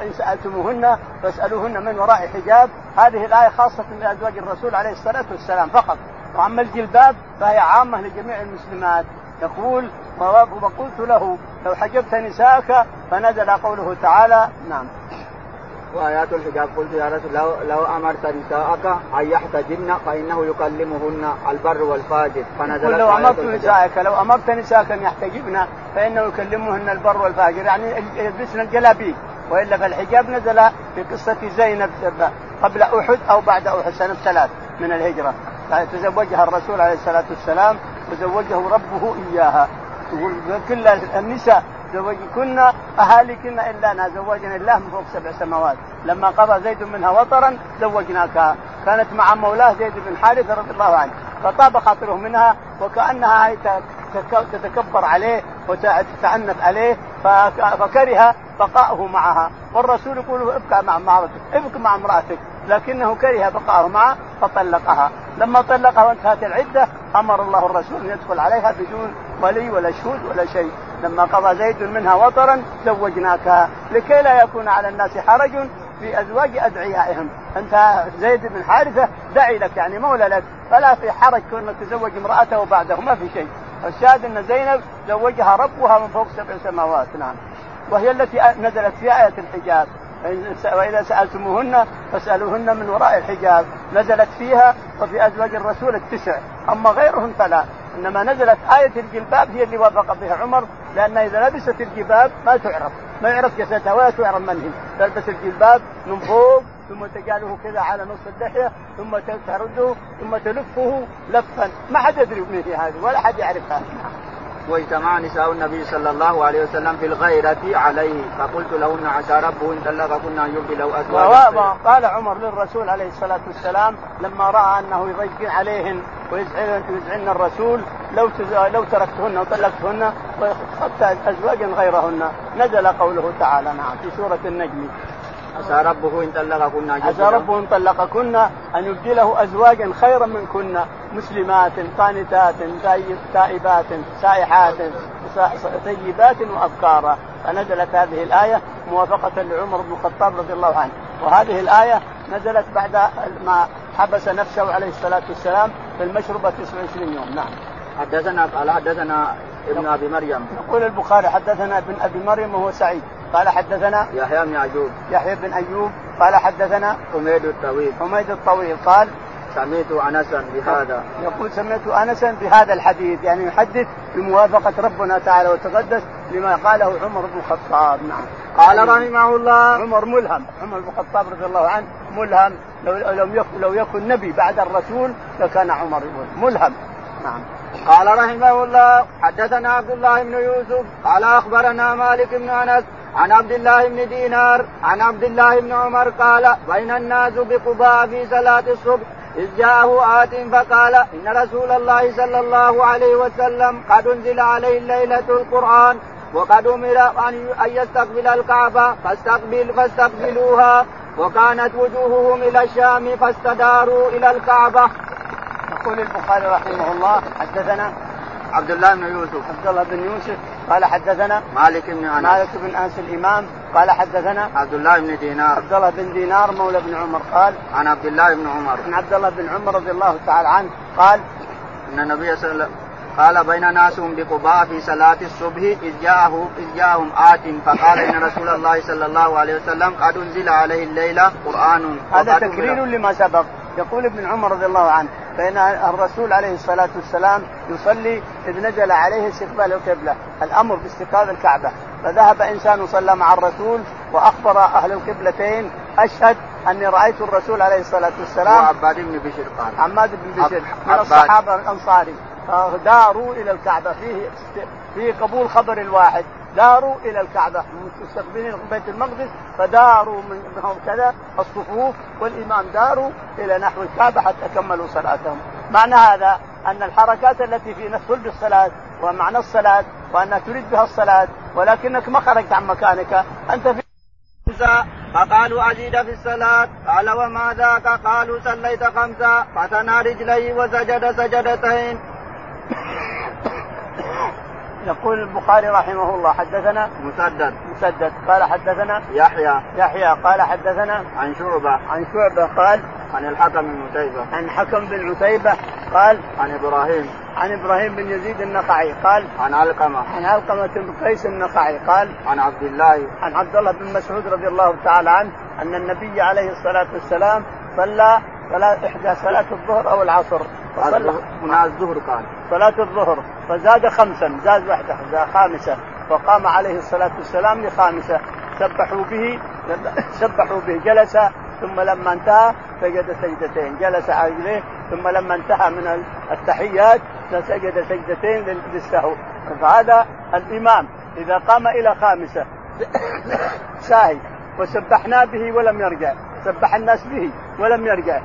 إن سألتموهن فاسألوهن من وراء حجاب، هذه الآية خاصة لأزواج الرسول عليه الصلاة والسلام فقط، وأما الجلباب فهي عامة لجميع المسلمات. يقول وقلت له لو حجبت نساءك فنزل قوله تعالى. نعم. وآيات الحجاب قلت يا رسول لو, لو أمرت نساءك أن يحتجبن فإنه يكلمهن البر والفاجر فنزلت لو أمرت نساءك لو أمرت نساءك أن يحتجبن فإنه يكلمهن البر والفاجر يعني يلبسن الجلابيب، وإلا فالحجاب نزل في قصة زينب قبل أحد أو بعد أحد سنة ثلاث من الهجرة تزوجها الرسول عليه الصلاة والسلام وزوجه ربه إياها. يقول كل النساء زوجكنا أهالكن إلا أنا زوجنا الله من فوق سبع سماوات لما قضى زيد منها وطرا زوجناكها، كانت مع مولاه زيد بن حارثة رضي الله عنه فطاب خاطره منها وكأنها تتكبر عليه وتتعنف عليه فكره بقاءه معها، والرسول يقول ابقى مع امرأتك ابقى مع امرأتك لكنه كره بقاءه معها فطلقها. لما طلقها وانتهت العدة أمر الله الرسول أن يدخل عليها بدون ولي ولا شهود ولا شيء، لما قضى زيد منها وطرا زوجناكها لكي لا يكون على الناس حرج في أزواج أدعيائهم. أنت زيد بن حارثة دعي لك يعني مولى لك فلا في حرج كونك تزوج امرأته بعده ما في شيء. الشاهد أن زينب زوجها ربها من فوق سبع سماوات. نعم. وهي التي نزلت في آية الحجاب وإذا سألتموهن فاسألوهن من وراء الحجاب نزلت فيها وفي أزواج الرسول التسع، أما غيرهم فلا. إنما نزلت آية الجلباب هي اللي وافق بها عمر لأن إذا لبست الجلباب ما تعرف ما يعرف جسدها ولا تعرف من هي، تلبس الجلباب من فوق ثم تجعله كذا على نص الدحية ثم ترده ثم تلفه لفا ما حد يدري من هي هذه ولا حد يعرفها. واجتمع نساء النبي صلى الله عليه وسلم في الغيرة عليه فقلت لهن عسى ربه إن طلقكن أن يبدله أزواجا. قال عمر للرسول عليه الصلاة والسلام لما رأى أنه يضيق عليهن ويزعلن الرسول لو لو تركتهن وطلقتهن وخطبت أزواجا غيرهن نزل قوله تعالى. نعم. في سورة النجم عسى ربه إن طلقكن عسى ربه إن طلقكن أن يبدله أزواجا خيرا منكن مسلمات قانتات تائبات سائحات طيبات وأبكارا، فنزلت هذه الآية موافقة لعمر بن الخطاب رضي الله عنه. وهذه الآية نزلت بعد ما حبس نفسه عليه الصلاة والسلام في المشربة تسعة وعشرين يوم. نعم. حدثنا قال حدثنا ابن أبي مريم. يقول البخاري حدثنا ابن أبي مريم وهو سعيد قال حدثنا يحيى بن أيوب يحيى بن أيوب قال حدثنا حميد الطويل حميد الطويل قال سمعت أنسا بهذا. يقول سمعت أنسا بهذا الحديث يعني يحدث بموافقة ربنا تعالى وتقدس لما قاله عمر بن الخطاب. نعم. قال رحمه الله عمر ملهم عمر بن الخطاب رضي الله عنه ملهم، لو لو لو يكن نبي بعد الرسول لكان عمر ملهم. نعم. قال رحمه الله حدثنا عبد الله بن يوسف قال أخبرنا مالك بن أنس عن عبد الله بن دينار عن عبد الله بن عمر قال: بين الناس بقباء في صلاة الصبح إذ جاءه آت فقال: إن رسول الله صلى الله عليه وسلم قد انزل عليه ليلة القرآن وقد أمر أن يستقبل الكعبة فاستقبل فاستقبلوها وكانت وجوههم إلى الشام فاستداروا إلى الكعبة. يقول البخاري رحمه الله: حدثنا عبد الله بن يوسف عبد الله بن يوسف قال حدثنا مالك بن أنس مالك بن أنس الإمام قال حدثنا عبد الله بن دينار عبد الله بن دينار مولى بن عمر قال عن عبد الله بن عمر عن عبد الله بن عمر رضي الله تعالى عنه قال: إن النبي صلى الله عليه وسلم قال: بين ناس بقباء في صلاة الصبح إذ جاءهم إذ جاءهم آت فقال: إن رسول الله صلى الله عليه وسلم قد أنزل عليه الليلة قرآن. هذا تكرير لما سبق. يقول ابن عمر رضي الله عنه: فإن الرسول عليه الصلاة والسلام يصلي إذ نزل عليه استقبال القبلة، الأمر باستيقاظ الكعبة، فذهب إنسان وصلى مع الرسول وأخبر أهل القبلتين: أشهد أني رأيت الرسول عليه الصلاة والسلام. عباد بن بشير قال عماد بن بشير من الصحابة الأنصاري، داروا إلى الكعبة. فيه فيه قبول خبر الواحد، داروا إلى الكعبة مستقبلين بيت المقدس، فداروا منهم كذا الصفوف والإمام داروا إلى نحو الكعبة حتى كملوا صلاتهم. معنى هذا أن الحركات التي في صلب الصلاة ومعنى الصلاة وأنها تريد بها الصلاة، ولكنك ما خرجت عن مكانك أنت في. فقالوا: أزيد في الصلاة؟ قال: وما ذاك؟ قالوا: صليت خمسة. فتنى رجليه وسجد سجدتين. يقول البخاري رحمه الله: حدثنا مسدد مسدد قال حدثنا يحيى يحيى قال حدثنا عن شعبة عن شعبة قال عن الحكم بن عتيبة عن حكم بن عتيبة قال عن إبراهيم عن إبراهيم بن يزيد النخعي قال عن علقمة عن علقمة بن قيس النخعي قال عن عبد الله عن عبد الله بن مسعود رضي الله تعالى عنه أن النبي عليه الصلاة والسلام صلى صلاة إحدى صلاة الظهر أو العصر، صلى مع الظهر قال صلاة الظهر فزاد خمسا، زاد واحدة زاد خامسة، وقام عليه الصلاة والسلام لخامسة، سبحوا به سبحوا به جلس، ثم لما انتهى سجد سجدتين، جلس عليه ثم لما انتهى من التحيات سجد سجدتين للسهو. فهذا الإمام إذا قام إلى خامسة ساهي، وسبحنا به ولم يرجع، سبح الناس به ولم يرجع،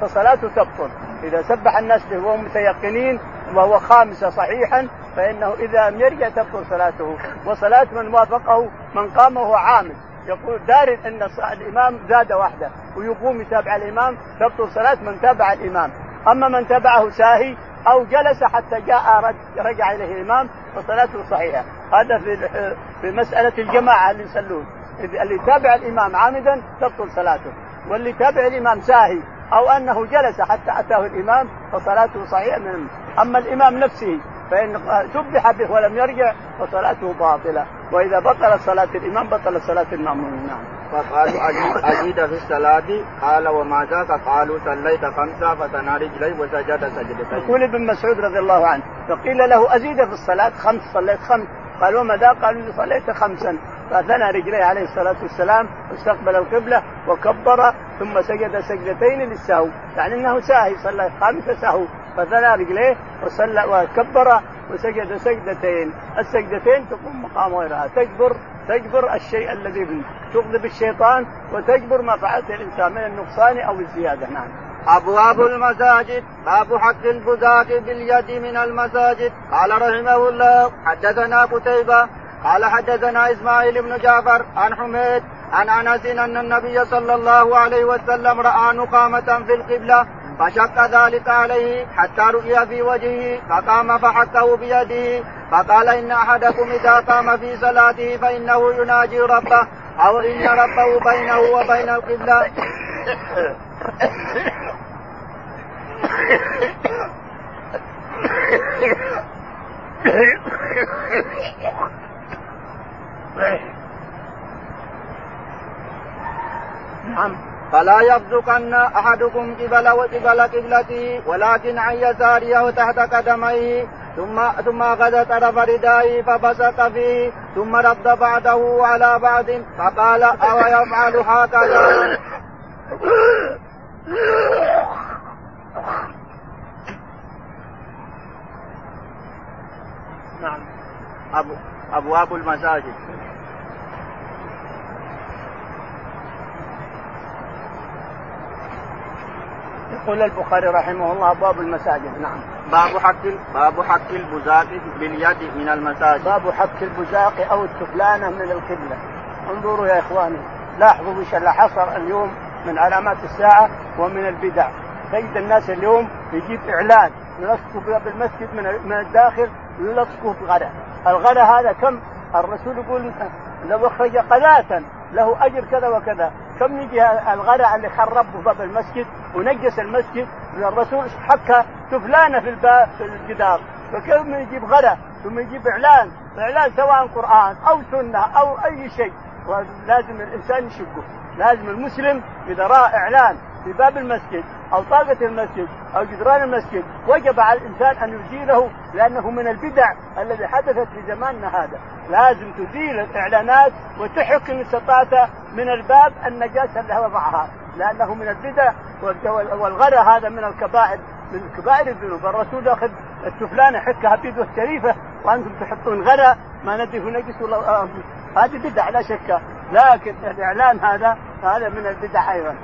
فصلاته تبطل. إذا سبح الناس به وهم متيقنين وهو خامسة صحيحا فإنه إذا لم يرجع تبطل صلاته، وصلاة من وافقه من قام وهو عامل يقول دار أن الإمام زاد واحدة ويقوم يتابع الإمام تبطل صلاة من تابع الإمام. أما من تبعه ساهي أو جلس حتى جاء رجع إليه الإمام فصلاته صحيحة. هذا في مسألة الجماعة اللي يصلون، اللي تابع الإمام عامدا تبطل صلاته، واللي تابع الإمام ساهي أو أنه جلس حتى أتاه الإمام فصلاته صحيحة منه. أما الإمام نفسه فإن سبح به ولم يرجع فصلاته باطلة، وإذا بطلت صلاة الإمام بطلت صلاة المأمومين. نعم. فقالوا: أزيد في الصلاة؟ قال: وما ذاك؟ قالوا: صليت خمسة فتنى رجليه وسجد سجدتين. يقول ابن مسعود رضي الله عنه: فقيل له: أزيد في الصلاة خمس؟ صليت خمس. قال: وما ذاك؟ قالوا: صليت خمسا. فثنى رجليه عليه الصلاة والسلام واستقبل القبلة وكبر ثم سجد سجدتين للسهو، يعني أنه ساهي صلى خامسة سهو، فثنى رجليه وصلى وكبر وسجد سجدتين. السجدتين تقوم مقام غيرها، تجبر تجبر الشيء الذي تغضب الشيطان وتجبر ما فعلته الإنسان من النقصان أو الزيادة. نعم. أبواب المساجد. باب حق البزاق باليد من المساجد. قال رحمه الله: حدثنا قتيبة قال حدثنا إسماعيل بن جعفر عن حميد عن أنس أن النبي صلى الله عليه وسلم رأى نقامة في القبلة فشق ذلك عليه حتى رؤي في وجهه فقام فحكه بيده فقال: إن أحدكم إذا قام في صلاته فإنه يناجي ربه أو إن ربه بينه وبين القبلة. نعم. فلا يبزقن أحدكم قبل وقبل قبلته ولكن عن يساره وتحت قدميه ثم ثم أخذ طرف ردائه فبصق فيه ثم رد بعده على بعض فقال: أو يفعل هكذا؟ نعم. أبواب المساجد. يقول البخاري رحمه الله باب المساجد. نعم. باب حق باب حق البزاق باليد من المساجد. باب حق البزاق أو التفلانة من القبلة. انظروا يا إخواني، لاحظوا وش اللي حصل اليوم من علامات الساعة ومن البدع. تجد الناس اليوم يجيب إعلان يلصقوا باب المسجد من الداخل، يلصقوا في الغرة. الغرة هذا كم؟ الرسول يقول لو أخرج قذاة له أجر كذا وكذا. كم يجي الغرة اللي خربوا باب المسجد ونجس المسجد؟ الرسول حكى تفلانة في الباب في الجدار. فكم يجيب غرة ثم يجيب إعلان إعلان سواء قرآن أو سنة أو أي شيء. ولازم الإنسان يشكه، لازم المسلم إذا رأى إعلان في باب المسجد أو طاقة المسجد أو جدران المسجد وجب على الإنسان أن يزيله، لأنه من البدع الذي حدثت في زماننا هذا. لازم تزيل الإعلانات وتحك إن استطعت من الباب النجاسة اللي وضعها، لأنه من البدع والغرى هذا من الكبائر من الكبائر الذنوب. الرسول أخذ السفلانة حكها بيده الشريفة وأنتم تحطون غرى ما ندري هو نجس ولا هذه بدع لا شك، لكن الإعلان هذا هذا من البدع أيضا.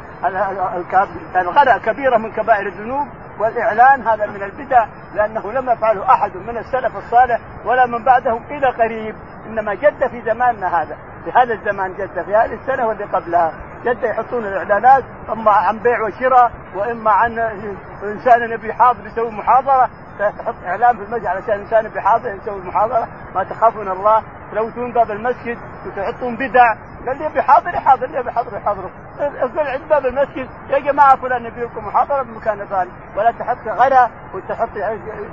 الغرى كبيرة من كبائر الذنوب، والإعلان هذا من البدع، لأنه لم يفعله أحد من السلف الصالح ولا من بعدهم إلى قريب، إنما جد في زماننا هذا، في هذا الزمان جد، في هذه السنة واللي قبلها جد يحطون الإعلانات إما عن بيع وشراء، وإما عن إنسان يبي حاضر يسوي محاضرة، تحط إعلان في المسجد علشان إنسان يبي حاضر يسوي محاضرة. ما تخافون الله لو تون باب المسجد وتحطون بدع، اللي يبي حاضر يحاضر، اللي يبي حاضر يحاضر. اقول عند باب المسجد يا جماعة فلان يبي لكم محاضرة بمكان ثاني، ولا تحط غرة وتحط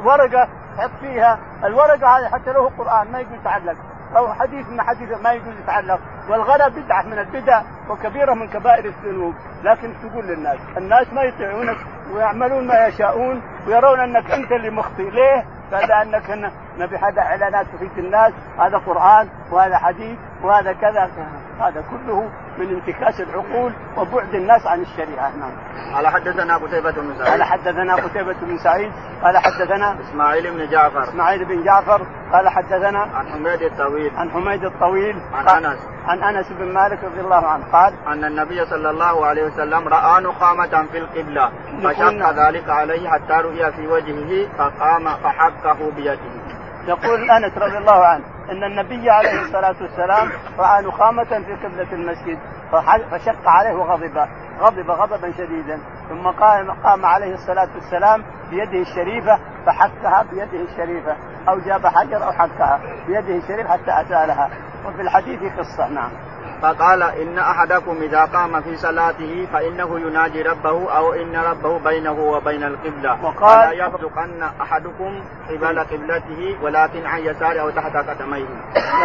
ورقة تحط فيها الورقة هذه حتى له قرآن ما يجوز يتعلق، أو حديث من حديث ما يجوز يتعلق. والغرة بدعة من البدع وكبيرة من كبائر الذنوب. لكن تقول للناس، الناس ما يطيعونك ويعملون ما يشاءون ويرون أنك أنت اللي مخطئ. ليه؟ فلأنك نبي هذا إعلانات تفيد الناس، هذا قرآن وهذا حديث وهذا كذا، هذا كله من انتكاس العقول وبعد الناس عن الشريعة. نعم. قال حدثنا قتيبة بن سعيد قال حدثنا قتيبة بن سعيد قال حدثنا إسماعيل بن جعفر إسماعيل بن جعفر قال حدثنا عن حميد الطويل عن حميد الطويل عن أنس عن أنس بن مالك رضي الله عنه قال أن النبي صلى الله عليه وسلم رأى نخامة في القبلة فشق ذلك عليه حتى رؤي في وجهه فقام فحكه بيده. يقول أنس رضي الله عنه إن النبي عليه الصلاة والسلام رأى نخامة في قبلة المسجد فشق عليه وغضب غضب غضبا شديدا، ثم قام عليه الصلاة والسلام بيده الشريفة فحكها بيده الشريفة، أو جاب حجر أو حكها بيده الشريفة حتى أتى لها. وفي الحديث قصة. نعم. فقال إن أحدكم إذا قام في صلاته فإنه يناجي ربه أو إن ربه بينه وبين القبلة، وقال فلا يبصقن أحدكم قبل قبلته ولكن عن يساره أو تحت قدميه.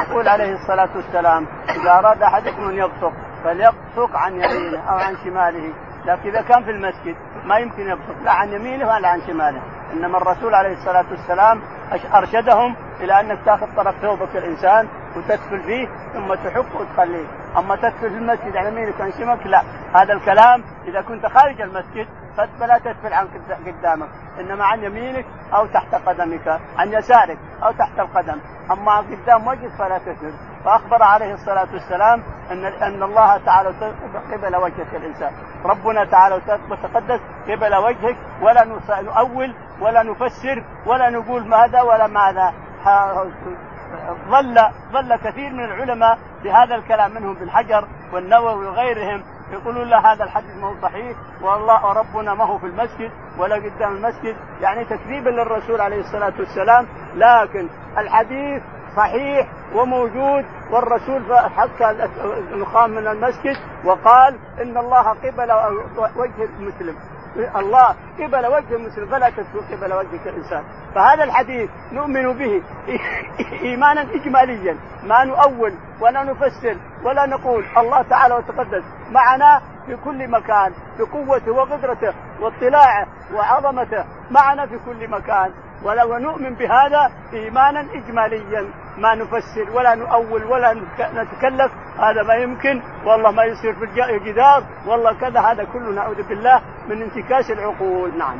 يقول عليه الصلاة والسلام إذا أراد أحدكم أن يبصق فليبصق عن يمينه أو عن شماله، لكن إذا كان في المسجد ما يمكن يبصق لا عن يمينه ولا عن شماله. إنما الرسول عليه الصلاة والسلام أرشدهم إلى أنك تأخذ طرف ثوبك الإنسان وتدخل فيه ثم تحك وتخليه، أما تدخل في المسجد عن يمينك عن شمالك لا. هذا الكلام إذا كنت خارج المسجد فلا تدخل عن قدامك، إنما عن يمينك أو تحت قدمك، عن يسارك أو تحت القدم، أما عن قدام وجهك فلا تدخل. فأخبر عليه الصلاة والسلام أن أن الله تعالى قبل وجهك الإنسان، ربنا تعالى وتقدس قبل وجهك، ولا نؤول ولا نفسر ولا نقول ماذا ولا ماذا. ظل ظل كثير من العلماء بهذا الكلام، منهم بن حجر والنووي وغيرهم، يقولون لا هذا الحديث ما هو صحيح، والله ربنا ما هو في المسجد ولا قدام المسجد، يعني تكذيبا للرسول عليه الصلاة والسلام. لكن الحديث صحيح وموجود، والرسول حكى النخام من المسجد وقال إن الله قبل وجه المسلم، الله قبل وجه المسلم فلا تدخل قبل وجهك الإنسان. فهذا الحديث نؤمن به إيمانا إجماليا، ما نؤول ولا نفسر ولا نقول، الله تعالى وتقدس معنا في كل مكان بقوته وقدرته واطلاعه وعظمته، معنا في كل مكان. ولو نؤمن بهذا إيمانا إجماليا، ما نفسر ولا نؤول ولا نتكلف، هذا ما يمكن، والله ما يصير في الجدار، والله كذا، هذا كله نعوذ بالله من انتكاس العقول. نعم.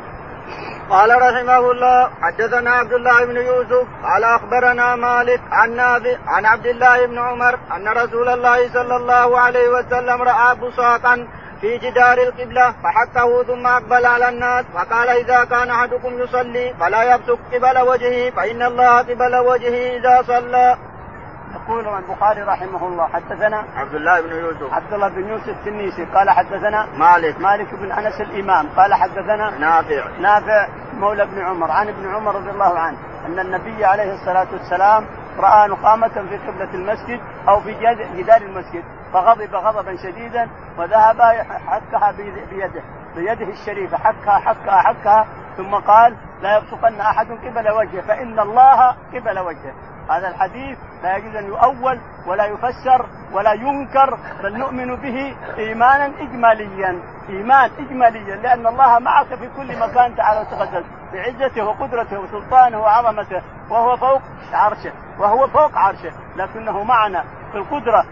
قال رحمه الله حدثنا عبد الله بن يوسف قال أخبرنا مالك عن نافع عن عبد الله بن عمر أن رسول الله صلى الله عليه وسلم رأى بصاقا في جدار القبلة فحكه ثم أقبل على الناس فقال إذا كان أحدكم يصلي فلا يبصق قبل وجهه فإن الله قبل وجهه إذا صلى. يقول البخاري رحمه الله حدثنا عبد الله بن يوسف عبد الله بن يوسف التنيسي قال حدثنا مالك مالك بن أنس الإمام قال حدثنا نافع نافع مولى بن عمر عن ابن عمر رضي الله عنه أن النبي عليه الصلاة والسلام رأى نقامة في قبلة المسجد أو في جدار المسجد فغضب غضبا شديدا وذهب حكها بيده بيده الشريفة حكها حكها حكها ثم قال لا يبصقن أحد قبل وجهه فإن الله قبل وجهه. هذا الحديث لا يجوز أن يؤول ولا يفسر ولا ينكر بل نؤمن به إيمانا إجماليا إيمان إجماليا لأن الله معك في كل مكان تعالى وتقدس بعزته وقدرته وسلطانه وعظمته وهو فوق عرشه وهو فوق عرشه لكنه معنا في القدرة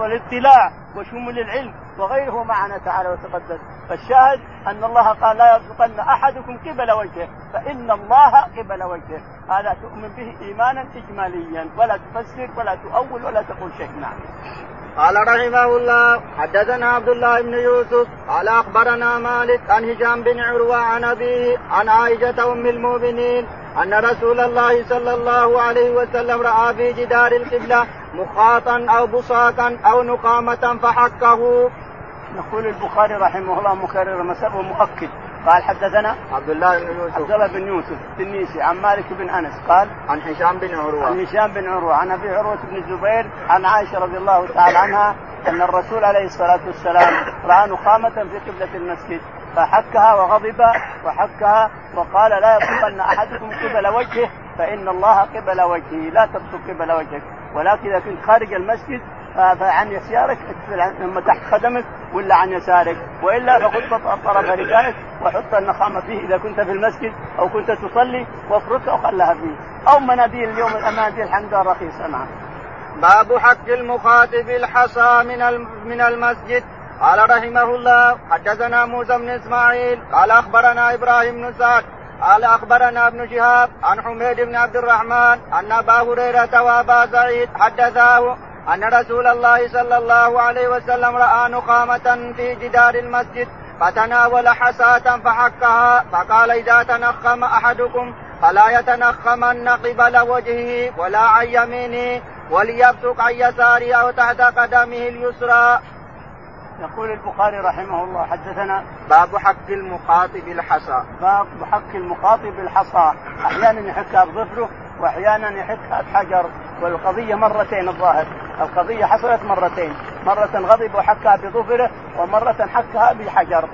والاطلاع وشمول العلم وغيره معنا تعالى وتقدس. فالشاهد أن الله قال لا يبصقن أحدكم قبل وجهه فإن الله قبل وجهه. هذا تؤمن به إيمانا إجماليا ولا تفسر ولا تؤول ولا تقول شيء. نعم. قال رحمه الله حدثنا عبد الله بن يوسف قال أخبرنا مالك عن هشام بن عروة عن أبيه عن عائشة أم المؤمنين أن رسول الله صلى الله عليه وسلم رأى في جدار القبلة مخاطا أو بصاقا أو نقامة فحكه. نقول البخاري رحمه الله مكرر مسأله مؤكد قال حدثنا عبد الله بن يوسف عبد الله بن يوسف التنيسي عن مالك بن أنس قال عن هشام بن عروة عن هشام بن عروة عن أبي عروة بن الزبير عن عائشة رضي الله تعالى عنها أن الرسول عليه الصلاة والسلام رأى نقامة في قبلة المسجد فحكها وغضب وحكها وقال لا يبصقن أحدكم قبل وجهه فإن الله قبل وجهه. لا تبصق قبل وجهك ولكن إذا كنت خارج المسجد فعن يسارك لما تحت خدمك ولا عن يسارك وإلا فخذ طرف رجلك وحط النخامة فيه إذا كنت في المسجد أو كنت تصلي وافركها وخلها فيه أو مناديل اليوم الأمانة الحمد لله رخيصة. نعم. باب حق المخاطب الحصى من من المسجد. قال رحمه الله حدثنا موسى بن إسماعيل قال أخبرنا إبراهيم بن سعد قال أخبرنا ابن شهاب عن حميد بن عبد الرحمن أن أبا هريرة وأبا سعيد حدثاه أن رسول الله صلى الله عليه وسلم رأى نقامة في جدار المسجد فتناول حصاة فحكها فقال إذا تنخم أحدكم فلا يتنخمن قبل وجهه ولا عن يمينه وليبصق عن يساره أو تحت قدمه اليسرى. يقول البخاري رحمه الله حدثنا باب حق المخاطب الحصى باب حق المخاطب الحصى أحيانا يحكها بظفره وأحيانا يحكها بحجر والقضية مرتين الظاهر القضية حصلت مرتين مرة غضب وحكها بظفره ومرة حكها بحجر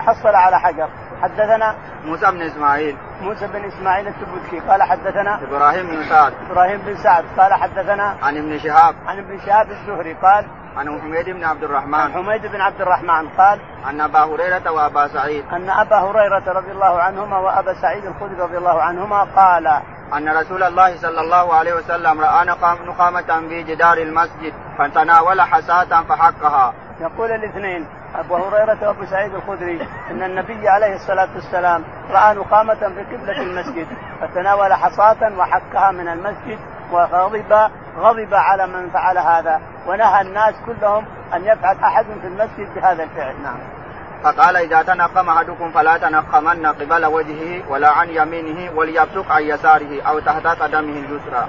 وحصل على حجر. حدثنا موسى بن إسماعيل موسى بن إسماعيل السبوتكي قال حدثنا إبراهيم بن سعد إبراهيم بن سعد قال حدثنا عن ابن شهاب عن ابن شهاب الزهري قال عن حميد بن عبد الرحمن حميد بن عبد الرحمن قال أن أبا هريرة وأبا سعيد أن أبا هريرة رضي الله عنهما وأبا سعيد الخدري رضي الله عنهما قال أن رسول الله صلى الله عليه وسلم رأى نقامة في جدار المسجد فتناول حصاة فحكها. يقول الاثنين أبو هريرة وأبو سعيد الخدري أن النبي عليه الصلاة والسلام رأى نقامة في قبلة المسجد فتناول حصاة وحكها من المسجد وغضب غضب على من فعل هذا ونهى الناس كلهم أن يفعل أحد في المسجد بهذا الفعل. نعم. فقال إذا تنخم أحدكم فلا تنخمن قبل وجهه ولا عن يمينه وليبصق عن يساره أو تحت قدمه اليسرى.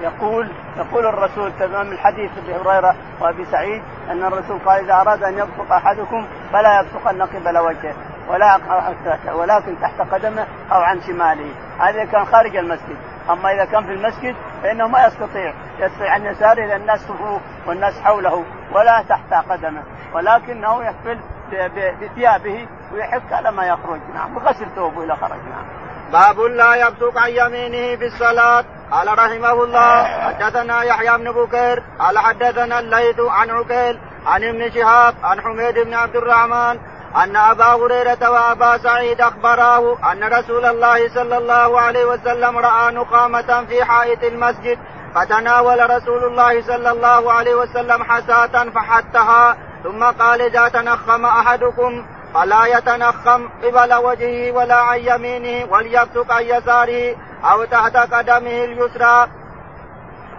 يقول يقول الرسول تمام الحديث أبي هريرة وأبي سعيد أن الرسول قال إذا أراد أن يبصق أحدكم فلا يبصقن قبل وجهه ولا ولكن تحت قدمه أو عن شماله. هذا كان خارج المسجد. أما إذا كان في المسجد فإنه ما يستطيع يستطيع عن يساره لأن الناس صفوه والناس حوله ولا تحت قدمه ولكنه يحفل بثيابه ويحك على ما يخرج. نعم. بغسل ثوبه إلى خرج. نعم. باب لا يبصق عن يمينه في الصلاة. قال رحمه الله حدثنا يحيى بن بكير قال حدثنا الليث عن عقيل عن ابن شهاب عن حميد بن عبد الرحمن أن أبا هريرة وأبا سعيد أخبراه أن رسول الله صلى الله عليه وسلم رأى نقامة في حائط المسجد فتناول رسول الله صلى الله عليه وسلم حساة فحتها ثم قال إذا تنخم أحدكم فلا يتنخم قبل وجهه ولا عن يمينه وليبصق عن يساره أو تحت قدمه اليسرى.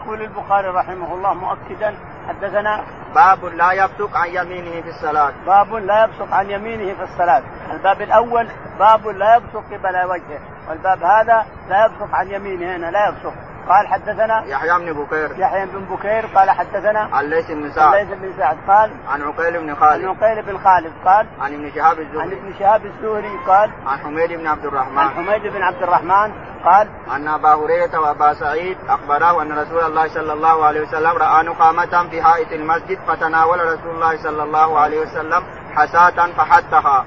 يقول البخاري رحمه الله مؤكدا حدثنا باب لا يبصق عن يمينه في الصلاة. باب لا يبصق عن يمينه في الصلاة. الباب الأول باب لا يبصق قبل وجهه، والباب هذا لا يبصق عن يمينه هنا لا يبصق. قال حدثنا يحيى بن بكير. يحيى بن بكير قال حدثنا عن ليث بن سعد. ليث بن سعد قال عن عقيل بن خالد. عن عقيل بن خالد قال عن ابن شهاب الزهري. عن ابن شهاب الزهري قال عن حميد بن عبد الرحمن. عن حميد بن عبد الرحمن قال عن أبا هريرة وأبا سعيد أخبراه أن رسول الله صلى الله عليه وسلم رأى نقامة في حائط المسجد فتناول رسول الله صلى الله عليه وسلم حساة فحتها.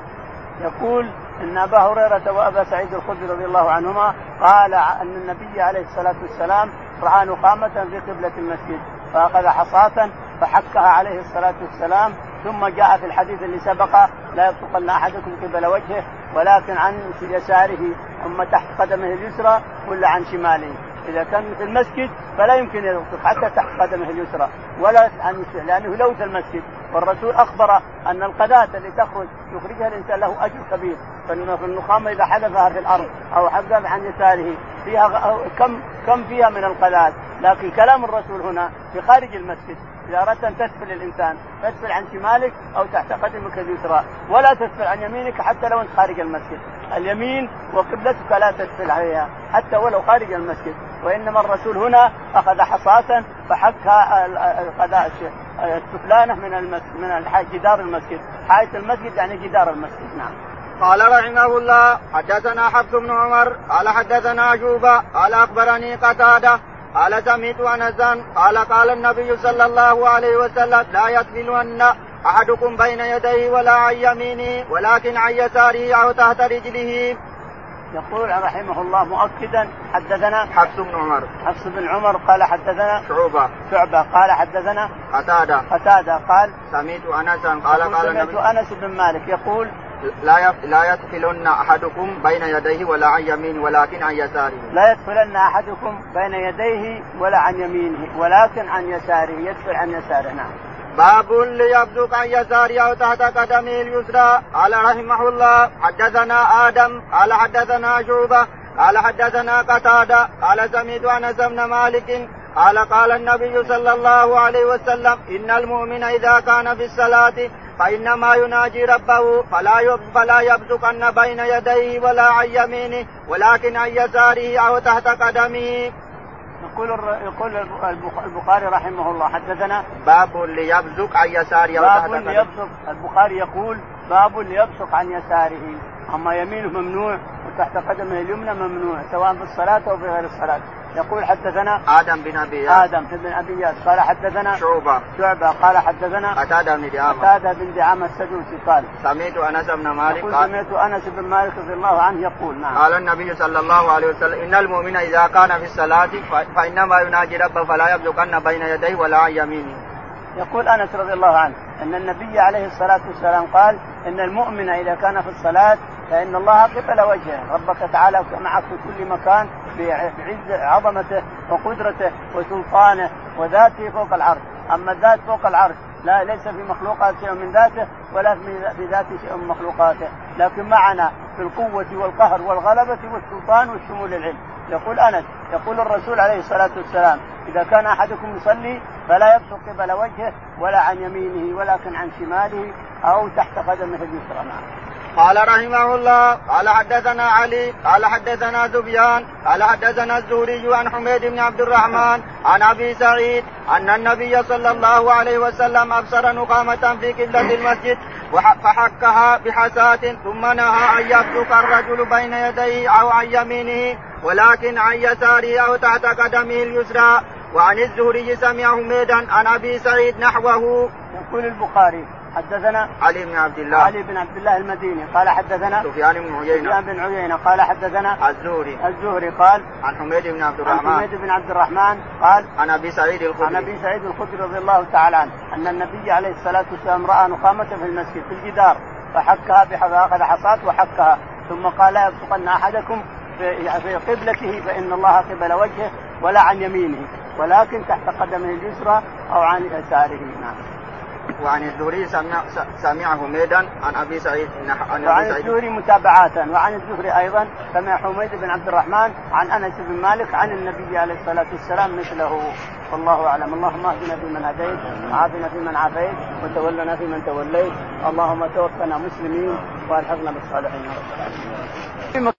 يقول إن أبا هريرة وأبا سعيد الخدري رضي الله عنهما قال أن النبي عليه الصلاة والسلام رعى نقامة في قبلة المسجد فأخذ حصاة فحكها عليه الصلاة والسلام، ثم جاء في الحديث اللي سبقه لا يبصقن أحدكم قبل وجهه ولكن عن يساره أما تحت قدمه اليسرى ولا عن شماله. إذا كان في المسجد فلا يمكن أن يبصق حتى تحت قدمه اليسرى ولا عن لأنه لوث المسجد، والرسول أخبره أن القذاة اللي تخرج يخرجها الإنسان له أجر كبير، فالنخامة إذا حذفها في الأرض أو حذفها عن يساره فيها كم كم فيها من القذاة. لكن كلام الرسول هنا في خارج المسجد، إذا أردت أن تسفل الإنسان تسفل عن شمالك أو تحت قدمك اليسرى ولا تسفل عن يمينك حتى لو أنت خارج المسجد. اليمين وقبلتك لا تسفل عليها حتى ولو خارج المسجد، وإنما الرسول هنا أخذ حصاة فحكها السفلانة من المسجد من جدار المسجد، حائط المسجد يعني جدار المسجد. نعم. قال رحمه الله حدثنا حفص بن عمر قال حدثنا شعبة قال أخبرني قتادة قال سمعت أنسا قال قال النبي صلى الله عليه وسلم لا يسفلن أحدكم بين يديه ولا عن يمينه ولكن عن يساره أو تحت رجله. يقول رحمه الله مؤكدا حدثنا حفص بن عمر. حفص بن عمر قال حدثنا شعبة. شعبة قال حدثنا قتادة. قتادة قال سمعت أنسا قال قال النبي سمعت أنس بن مالك يقول لا لا يدخلن أحدكم بين يديه ولا عن يمين ولكن عن يساره. لا يدخلن أحدكم بين يديه ولا عن يمينه ولكن عن يساره يدخل عن يساره. نعم. باب ليبصق عن يساره أو تحت قدمه اليسرى. قال رحمه الله حدثنا آدم قال حدثنا شعبة قال حدثنا قتادة قال سمعت أنس بن مالك قال قال النبي صلى الله عليه وسلم إن المؤمن إذا كان في الصلاة فإنما يناجي ربه فلا يبصقن بين يديه ولا عن يمينه ولكن عن يساره أو تحت قدمه. يقول البخاري رحمه الله حدثنا باب ليبصق عن يساره أو تحت قدمه. البخاري يقول باب ليبصق عن يساره، أما يمينه ممنوع وتحت قدمه اليمنى ممنوع سواء في الصلاة أو في غير الصلاة. يقول حدثنا آدم بن أبي آدم بن أبي قال حدثنا شعبة. شعبة قال حدثنا قتادة بن دعامة. قتادة بن دعامة السدوسي قال سمعت أنس بن مالك قال سمعت أنس بن مالك رضي الله عنه يقول نعم قال النبي صلى الله عليه وسلم إن المؤمن إذا كان في الصلاة فإنما يناجي ربه فلا يبصقن بين يديه ولا عن يمينه. يقول أنس رضي الله عنه أن النبي عليه الصلاة والسلام قال إن المؤمن إذا كان في الصلاة فإن الله قبل وجهه، ربك تعالى معك في كل مكان بعز عظمته وقدرته وسلطانه وذاته فوق العرش. أما الذات فوق العرش لا ليس في مخلوقات شيء من ذاته ولا في ذاته شيء من مخلوقاته، لكن معنا في القوة والقهر والغلبة والسلطان والشمول العلم. يقول أنس يقول الرسول عليه الصلاة والسلام إذا كان أحدكم يصلي فلا يبصق قبل وجهه ولا عن يمينه ولكن عن شماله أو تحت قدمه اليسرى. قال رحمه الله قال حدثنا علي قال حدثنا سفيان قال حدثنا الزهري عن حميد بن عبد الرحمن عن أبي سعيد أن النبي صلى الله عليه وسلم أبصر نقامة في قبلة المسجد فحكها بحساة ثم نهى أن يبصق الرجل بين يديه أو عن يمينه ولكن عن يساره أو تحت قدمه اليسرى. وعن الزهري سمع حميدا عن أبي سعيد نحوه. يقول البخاري حدثنا علي بن عبد الله علي بن عبد الله المديني قال حدثنا سفيان بن عيينة سفيان بن عيينة قال حدثنا الزهري الزهري قال عن حميد بن عبد الرحمن عن حميد بن عبد الرحمن قال عن أبي سعيد الخدري عن أبي سعيد الخدري رضي الله تعالى عنه أن النبي عليه الصلاة والسلام رأى نقامة في المسجد في الجدار فحكها بأخذ حصاة وحكها ثم قال لا يبصقن أحدكم في قبلته فإن الله قبل وجهه ولا عن يمينه ولكن تحت قدمه اليسرى أو عن يساره. نعم. وعن الزهري سمعه ميدا عن أبي سعيد عن وعن الزهري متابعات، وعن الزهري أيضا سمع حميد بن عبد الرحمن عن أنس بن مالك عن النبي عليه الصلاة والسلام مثله. والله أعلم. اللهم اهدنا فيمن هديت، وعافنا فيمن عافيت، وتولنا فيمن توليت. اللهم توفنا مسلمين وألحقنا بالصالحين.